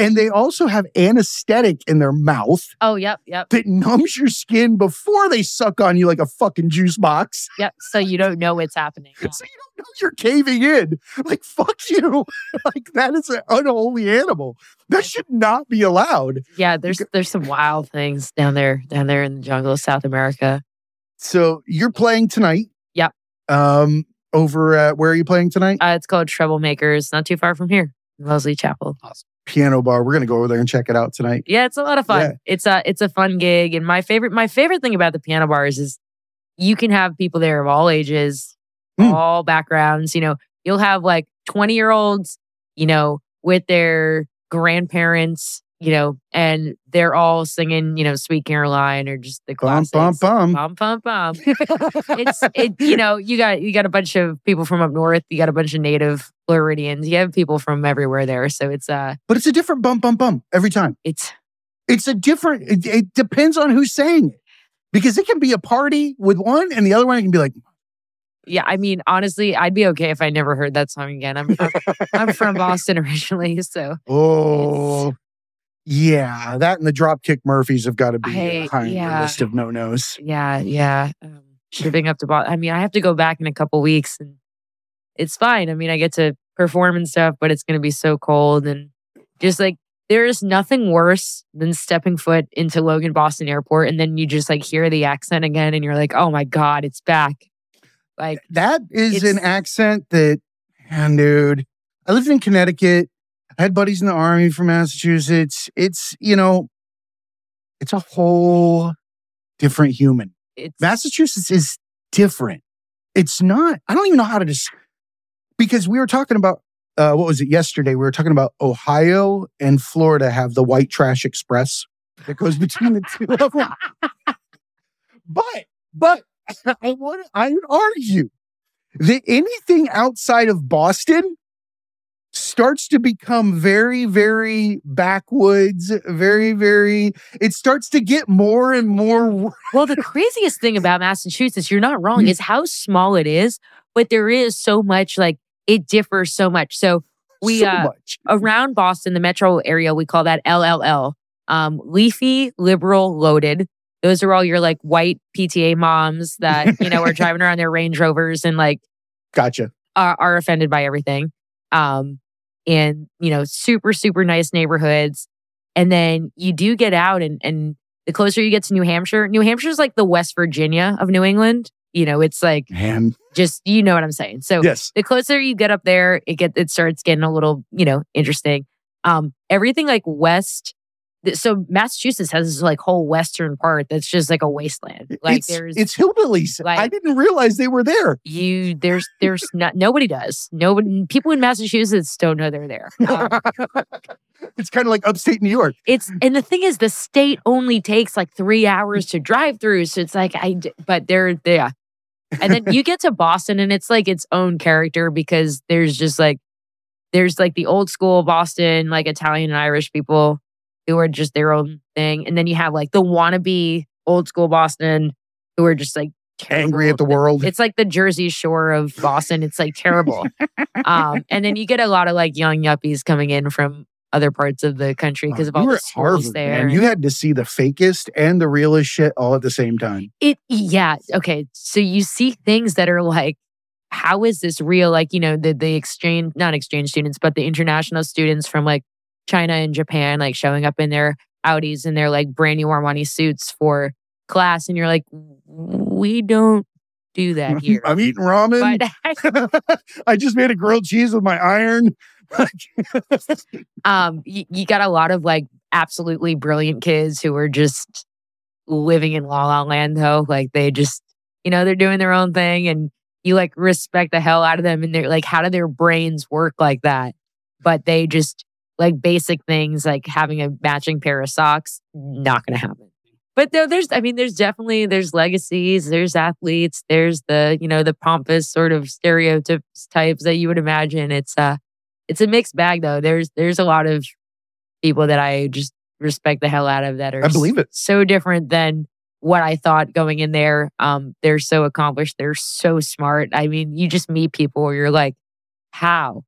And they also have anesthetic in their mouth. Oh, yep, yep. That numbs your skin before they suck on you like a fucking juice box. Yep, so you don't know it's happening. Yeah. So you don't know you're caving in. Like, fuck you. Like, that is an unholy animal. That should not be allowed. Yeah, there's there's some wild things down there, down there in the jungle of South America. So you're playing tonight. Yep. Um, over at, where are you playing tonight? Uh, it's called Troublemakers, not too far from here, Wellesley Chapel. Awesome. Piano bar. We're gonna go over there and check it out tonight. Yeah, it's a lot of fun. Yeah. It's a it's a fun gig, and my favorite my favorite thing about the piano bars is you can have people there of all ages, mm. all backgrounds. You know, you'll have like twenty year olds, you know, with their grandparents, you know, and they're all singing, you know, Sweet Caroline or just the classics. Bum bum bum bum bum bum. It's it. You know, you got you got a bunch of people from up north. You got a bunch of native Floridians. You have people from everywhere there, so it's uh. But it's a different bum bum bum every time. It's it's a different. It, it depends on who's saying it, because it can be a party with one, and the other one can be like. Yeah, I mean, honestly, I'd be okay if I never heard that song again. I'm I'm, I'm from Boston originally, so. Oh, yeah, that and the Dropkick Murphys have got to be I, behind yeah. the list of no nos. Yeah, yeah. Um, shipping up to Boston. I mean, I have to go back in a couple weeks and. It's fine. I mean, I get to perform and stuff, but it's going to be so cold. And just like, there is nothing worse than stepping foot into Logan Boston Airport and then you just like hear the accent again and you're like, oh my God, it's back. Like, that is an accent that, man, dude, I lived in Connecticut. I had buddies in the Army from Massachusetts. It's, you know, it's a whole different human. Massachusetts is different. It's not, I don't even know how to describe. Because we were talking about, uh, what was it yesterday? We were talking about Ohio and Florida have the white trash express that goes between the two of them. But, but I would, I would argue that anything outside of Boston starts to become very, very backwoods, very, very... It starts to get more and more... Well, the craziest thing about Massachusetts, you're not wrong, is how small it is, but there is so much like... It differs so much. So we so uh, much. Around Boston, the metro area, we call that L L L. Um, leafy, liberal, loaded. Those are all your like white P T A moms that, you know, are driving around their Range Rovers and like... Gotcha. Are, are offended by everything. Um, and, you know, super, super nice neighborhoods. And then you do get out and, and the closer you get to New Hampshire, New Hampshire's like the West Virginia of New England. You know, it's like... Man. Just, you know what I'm saying. So yes. The closer you get up there, it get it starts getting a little, you know, interesting. Um, everything like west... Th- so Massachusetts has this like whole western part that's just like a wasteland. Like it's, there's... It's hillbillies. Like, I didn't realize they were there. You... There's... There's not... Nobody does. Nobody... People in Massachusetts don't know they're there. Um, it's kind of like upstate New York. It's... And the thing is, the state only takes like three hours to drive through. So it's like... I... But they're... Yeah. And then you get to Boston and it's like its own character because there's just like, there's like the old school Boston, like Italian and Irish people who are just their own thing. And then you have like the wannabe old school Boston who are just like terrible. Angry at the world. It's like the Jersey Shore of Boston. It's like terrible. um, and then you get a lot of like young yuppies coming in from other parts of the country because of all the schools there. And you had to see the fakest and the realest shit all at the same time. It yeah okay. So you see things that are like, how is this real? Like, you know, the the exchange not exchange students, but the international students from like China and Japan, like showing up in their Audis and their like brand new Armani suits for class, and you're like, we don't do that here. I'm eating ramen. But- I just made a grilled cheese with my iron. um, you, you got a lot of like absolutely brilliant kids who are just living in La La Land though. Like they just, you know, they're doing their own thing and you like respect the hell out of them. And they're like, how do their brains work like that? But they just like basic things like having a matching pair of socks, not going to happen. But though there's, I mean, there's definitely, there's legacies, there's athletes, there's the, you know, the pompous sort of stereotypes types that you would imagine. It's, uh, It's a mixed bag, though. There's there's a lot of people that I just respect the hell out of that are I believe it. So different than what I thought going in there. Um, they're so accomplished. They're so smart. I mean, you just meet people where you're like, how?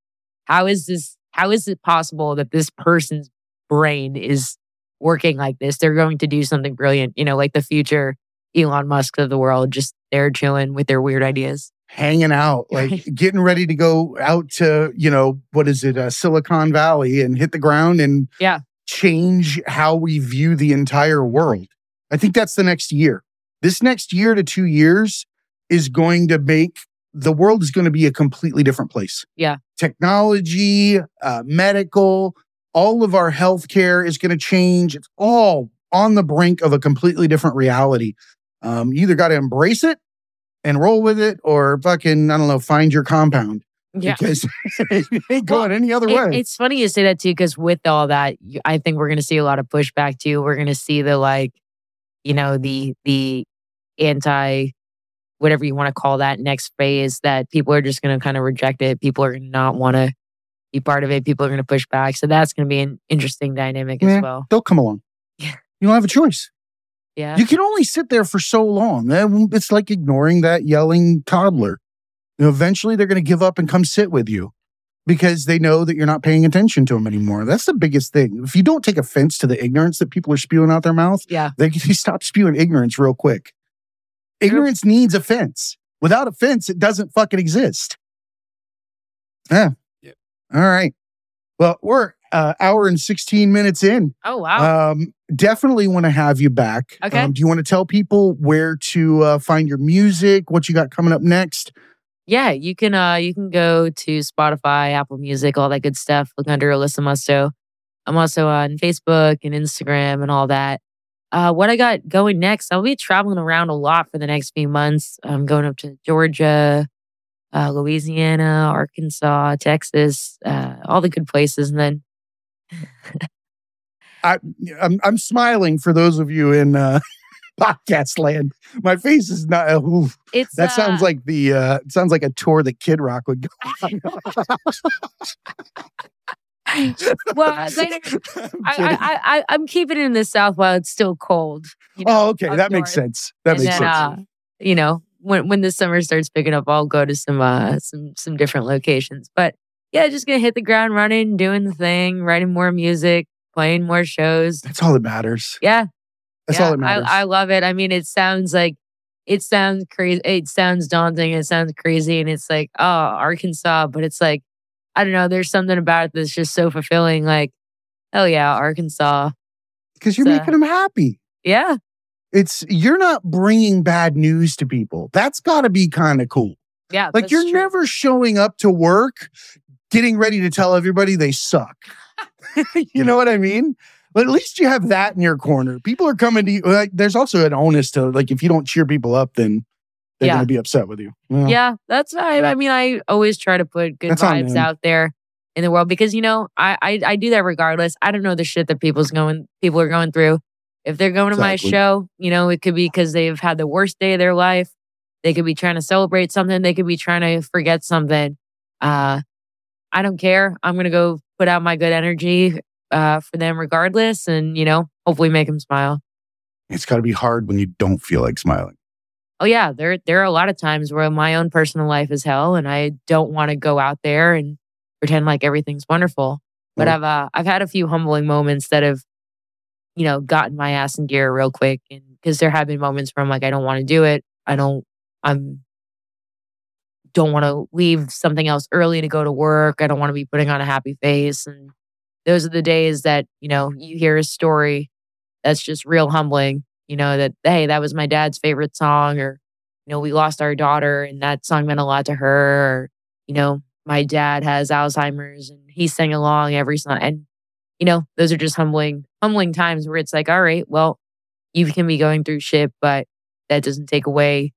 How is this how is it possible that this person's brain is working like this? They're going to do something brilliant, you know, like the future Elon Musk of the world, just they're chilling with their weird ideas. Hanging out, like getting ready to go out to, you know, what is it, uh, Silicon Valley and hit the ground and yeah. change how we view the entire world. I think that's the next year. This next year to two years is going to make, the world is going to be a completely different place. Yeah. Technology, uh, medical, all of our healthcare is going to change. It's all on the brink of a completely different reality. Um, you either got to embrace it and roll with it, or fucking, I don't know, find your compound. Yeah. Because it ain't going well, any other way. It, it's funny you say that too, because with all that, I think we're going to see a lot of pushback too. We're going to see the like, you know, the the anti, whatever you want to call that next phase, that people are just going to kind of reject it. People are going to not want to be part of it. People are going to push back. So that's going to be an interesting dynamic yeah, as well. They'll come along. Yeah. You don't have a choice. Yeah. You can only sit there for so long. It's like ignoring that yelling toddler. You know, eventually, they're going to give up and come sit with you because they know that you're not paying attention to them anymore. That's the biggest thing. If you don't take offense to the ignorance that people are spewing out their mouth, yeah. they, they stop spewing ignorance real quick. Ignorance needs offense. Without offense, it doesn't fucking exist. Yeah. Yep. All right. Well, we're an hour and sixteen minutes in. Oh, wow. Um, definitely want to have you back. Okay. Um, do you want to tell people where to uh, find your music, what you got coming up next? Yeah, you can uh, you can go to Spotify, Apple Music, all that good stuff. Look under Alissa Musto. I'm also on Facebook and Instagram and all that. Uh, what I got going next, I'll be traveling around a lot for the next few months. I'm going up to Georgia, uh, Louisiana, Arkansas, Texas, uh, all the good places. And then... I, I'm, I'm smiling for those of you in uh, podcast land. My face is not... Oof, it's, that uh, sounds like the uh, it sounds like a tour that Kid Rock would go on. Well, I, I, I, I'm keeping it in the South while it's still cold. You know, oh, okay. That north. makes sense. That and makes then, sense. Uh, you know, when when the summer starts picking up, I'll go to some uh, some some different locations. But yeah, just gonna hit the ground running, doing the thing, writing more music, playing more shows. That's all that matters. Yeah, that's yeah, all that matters. I, I love it. I mean, it sounds like it sounds crazy. It sounds daunting. It sounds crazy, and it's like, oh, Arkansas, but it's like, I don't know. There's something about it that's just so fulfilling. Like, hell yeah, Arkansas. Because you're so, making them happy. Yeah. It's you're not bringing bad news to people. That's got to be kind of cool. Yeah. Like you're true. never showing up to work, getting ready to tell everybody they suck. You know what I mean? But at least you have that in your corner. People are coming to you. Like, there's also an onus to like if you don't cheer people up, then. They're yeah. going to be upset with you. Yeah, yeah that's I, I mean, I always try to put good that's vibes out there in the world because, you know, I, I I do that regardless. I don't know the shit that people's going, people are going through. If they're going exactly. to my show, you know, it could be because they've had the worst day of their life. They could be trying to celebrate something. They could be trying to forget something. Uh, I don't care. I'm going to go put out my good energy uh, for them regardless and, you know, hopefully make them smile. It's got to be hard when you don't feel like smiling. Oh yeah, there there are a lot of times where my own personal life is hell, and I don't want to go out there and pretend like everything's wonderful. But oh. I've uh, I've had a few humbling moments that have, you know, gotten my ass in gear real quick, and because there have been moments where I'm like, I don't want to do it. I don't I'm don't want to leave something else early to go to work. I don't want to be putting on a happy face, and those are the days that you know you hear a story that's just real humbling. You know, that, hey, that was my dad's favorite song, or, you know, we lost our daughter and that song meant a lot to her. Or, you know, my dad has Alzheimer's and he sang along every song. And, you know, those are just humbling, humbling times where it's like, all right, well, you can be going through shit, but that doesn't take away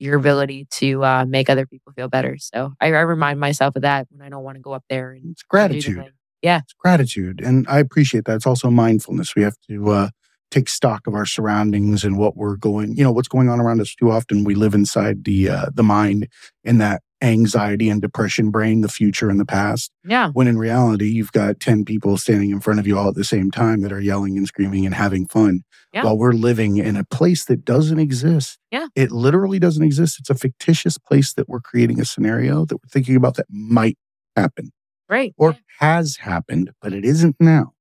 your ability to uh, make other people feel better. So I, I remind myself of that when I don't want to go up there. And it's gratitude. Yeah. It's gratitude. And I appreciate that. It's also mindfulness. We have to... Uh... take stock of our surroundings and what we're going, you know, what's going on around us. Too often we live inside the uh, the mind in that anxiety and depression brain, the future and the past. Yeah. When in reality, you've got ten people standing in front of you all at the same time that are yelling and screaming and having fun yeah. while we're living in a place that doesn't exist. Yeah. It literally doesn't exist. It's a fictitious place that we're creating a scenario that we're thinking about that might happen. right. or yeah. has happened, but it isn't now.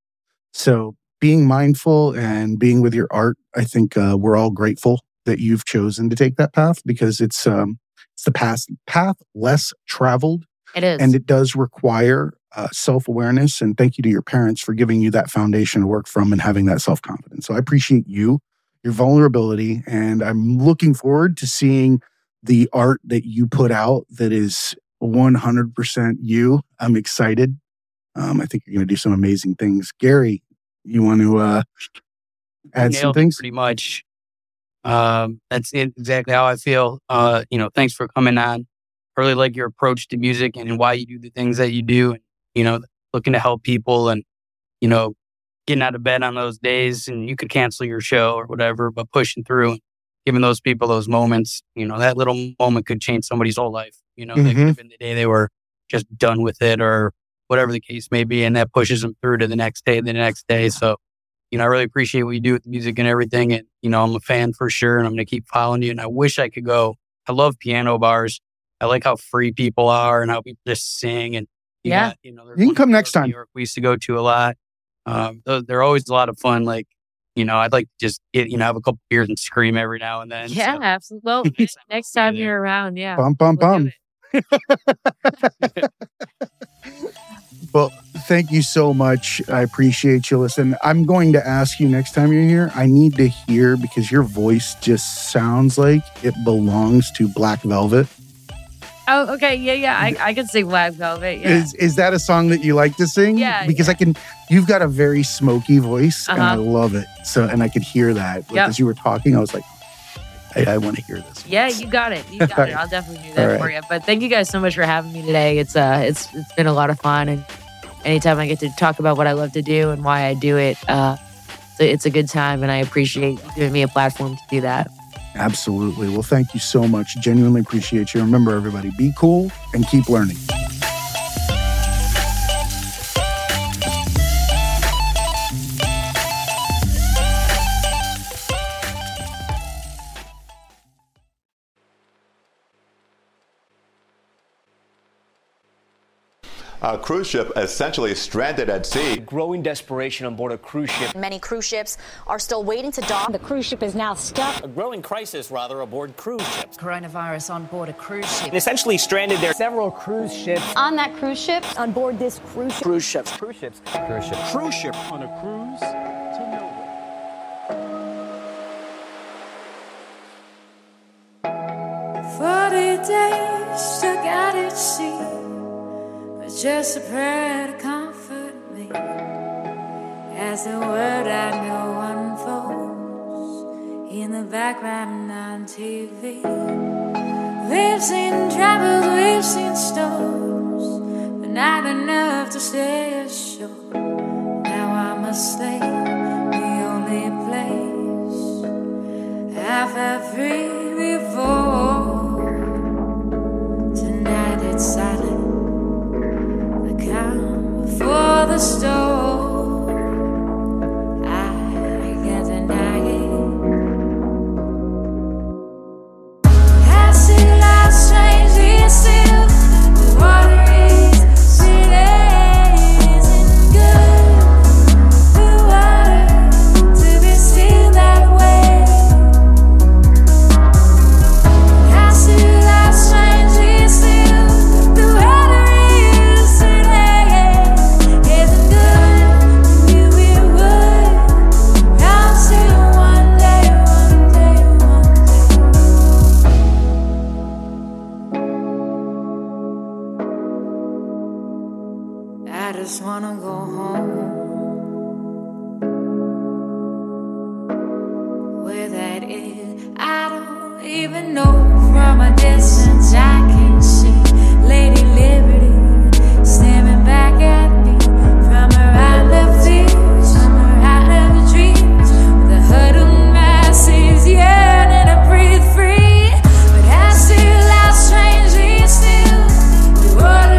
So being mindful and being with your art, I think uh, we're all grateful that you've chosen to take that path, because it's um, it's the path, path less traveled. It is. And it does require uh, self-awareness. And thank you to your parents for giving you that foundation to work from and having that self-confidence. So I appreciate you, your vulnerability, and I'm looking forward to seeing the art that you put out that is one hundred percent you. I'm excited. Um, I think you're going to do some amazing things. Gary, you want to uh, add some things? Pretty much. Um, that's it, exactly how I feel. Uh, you know, thanks for coming on. I really like your approach to music and why you do the things that you do. And, you know, looking to help people and, you know, getting out of bed on those days and you could cancel your show or whatever, but pushing through and giving those people those moments, you know, that little moment could change somebody's whole life. You know, mm-hmm. That could have been the day they were just done with it or whatever the case may be. And that pushes them through to the next day and the next day. So, you know, I really appreciate what you do with the music and everything. And, you know, I'm a fan for sure. And I'm going to keep following you. And I wish I could go. I love piano bars. I like how free people are and how people just sing. And you yeah, got, you know, you can come next time. New York we used to go to a lot. Um, they're always a lot of fun. Like, you know, I'd like to just get, you know, have a couple beers and scream every now and then. Yeah, so. Absolutely. Well, next time yeah. you're around, yeah. Bum, bum, we'll bum. Well, thank you so much. I appreciate you. Listen, I'm going to ask you next time you're here, I need to hear, because your voice just sounds like it belongs to Black Velvet. Oh, okay. Yeah, yeah. I, I can sing Black Velvet. Yeah. Is is that a song that you like to sing? Yeah. Because yeah. I can, you've got a very smoky voice, uh-huh. and I love it. So, and I could hear that. Yep. Like, as you were talking, I was like, I, I want to hear this. Yeah, you got it. You got it. I'll definitely do that right. for you. But thank you guys so much for having me today. It's uh, it's it's been a lot of fun. And anytime I get to talk about what I love to do and why I do it, uh, it's a good time. And I appreciate you giving me a platform to do that. Absolutely. Well, thank you so much. Genuinely appreciate you. Remember, everybody, be cool and keep learning. A cruise ship essentially stranded at sea. Growing desperation on board a cruise ship. Many cruise ships are still waiting to dock. The cruise ship is now stuck. A growing crisis, rather, aboard cruise ships. Coronavirus on board a cruise ship. Essentially stranded there. Several cruise ships. On that cruise ship. On board this cruise ship. Cruise ships. Cruise ships. Cruise ship. Cruise ship. On a cruise to nowhere. forty days stuck out at sea. Just a prayer to comfort me as the world I know unfolds in the background on T V. We've seen troubles, we've seen storms, but not enough to stay ashore. Now I'm a slave, the only place I felt free before. Tonight it's silent. For the storm, I can't deny it. I see life strangely still. The water is sweet and good. The water to be still that way. I see life strangely still. The water is sweet and wanna go home. Where that is, I don't even know. From a distance, I can see Lady Liberty staring back at me from her out of tears, from her out of dreams, with the huddled masses yearning to breathe free. But I see life strangely still. The water.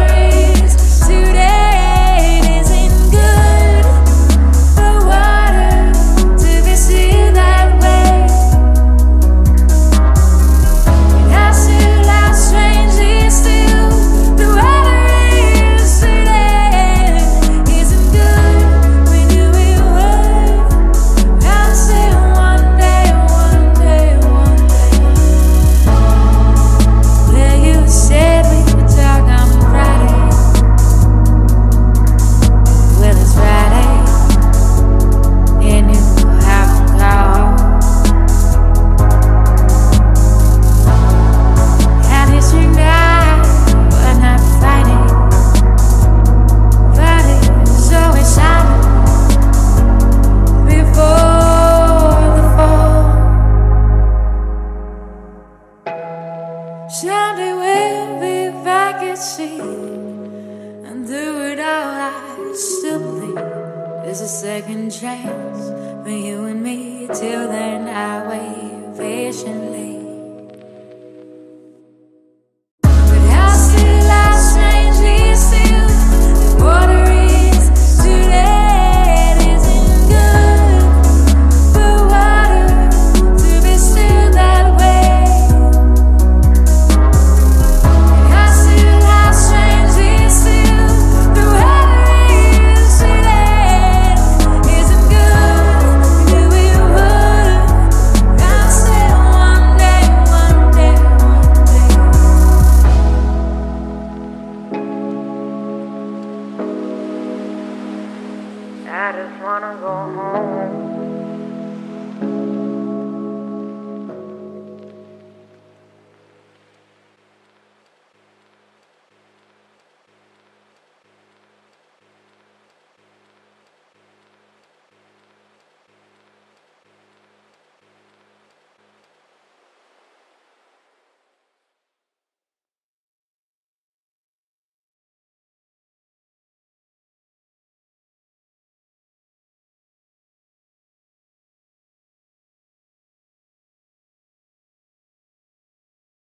Someday we'll be back at sea, and through it all I still believe there's a second chance for you and me. Till then I wait patiently.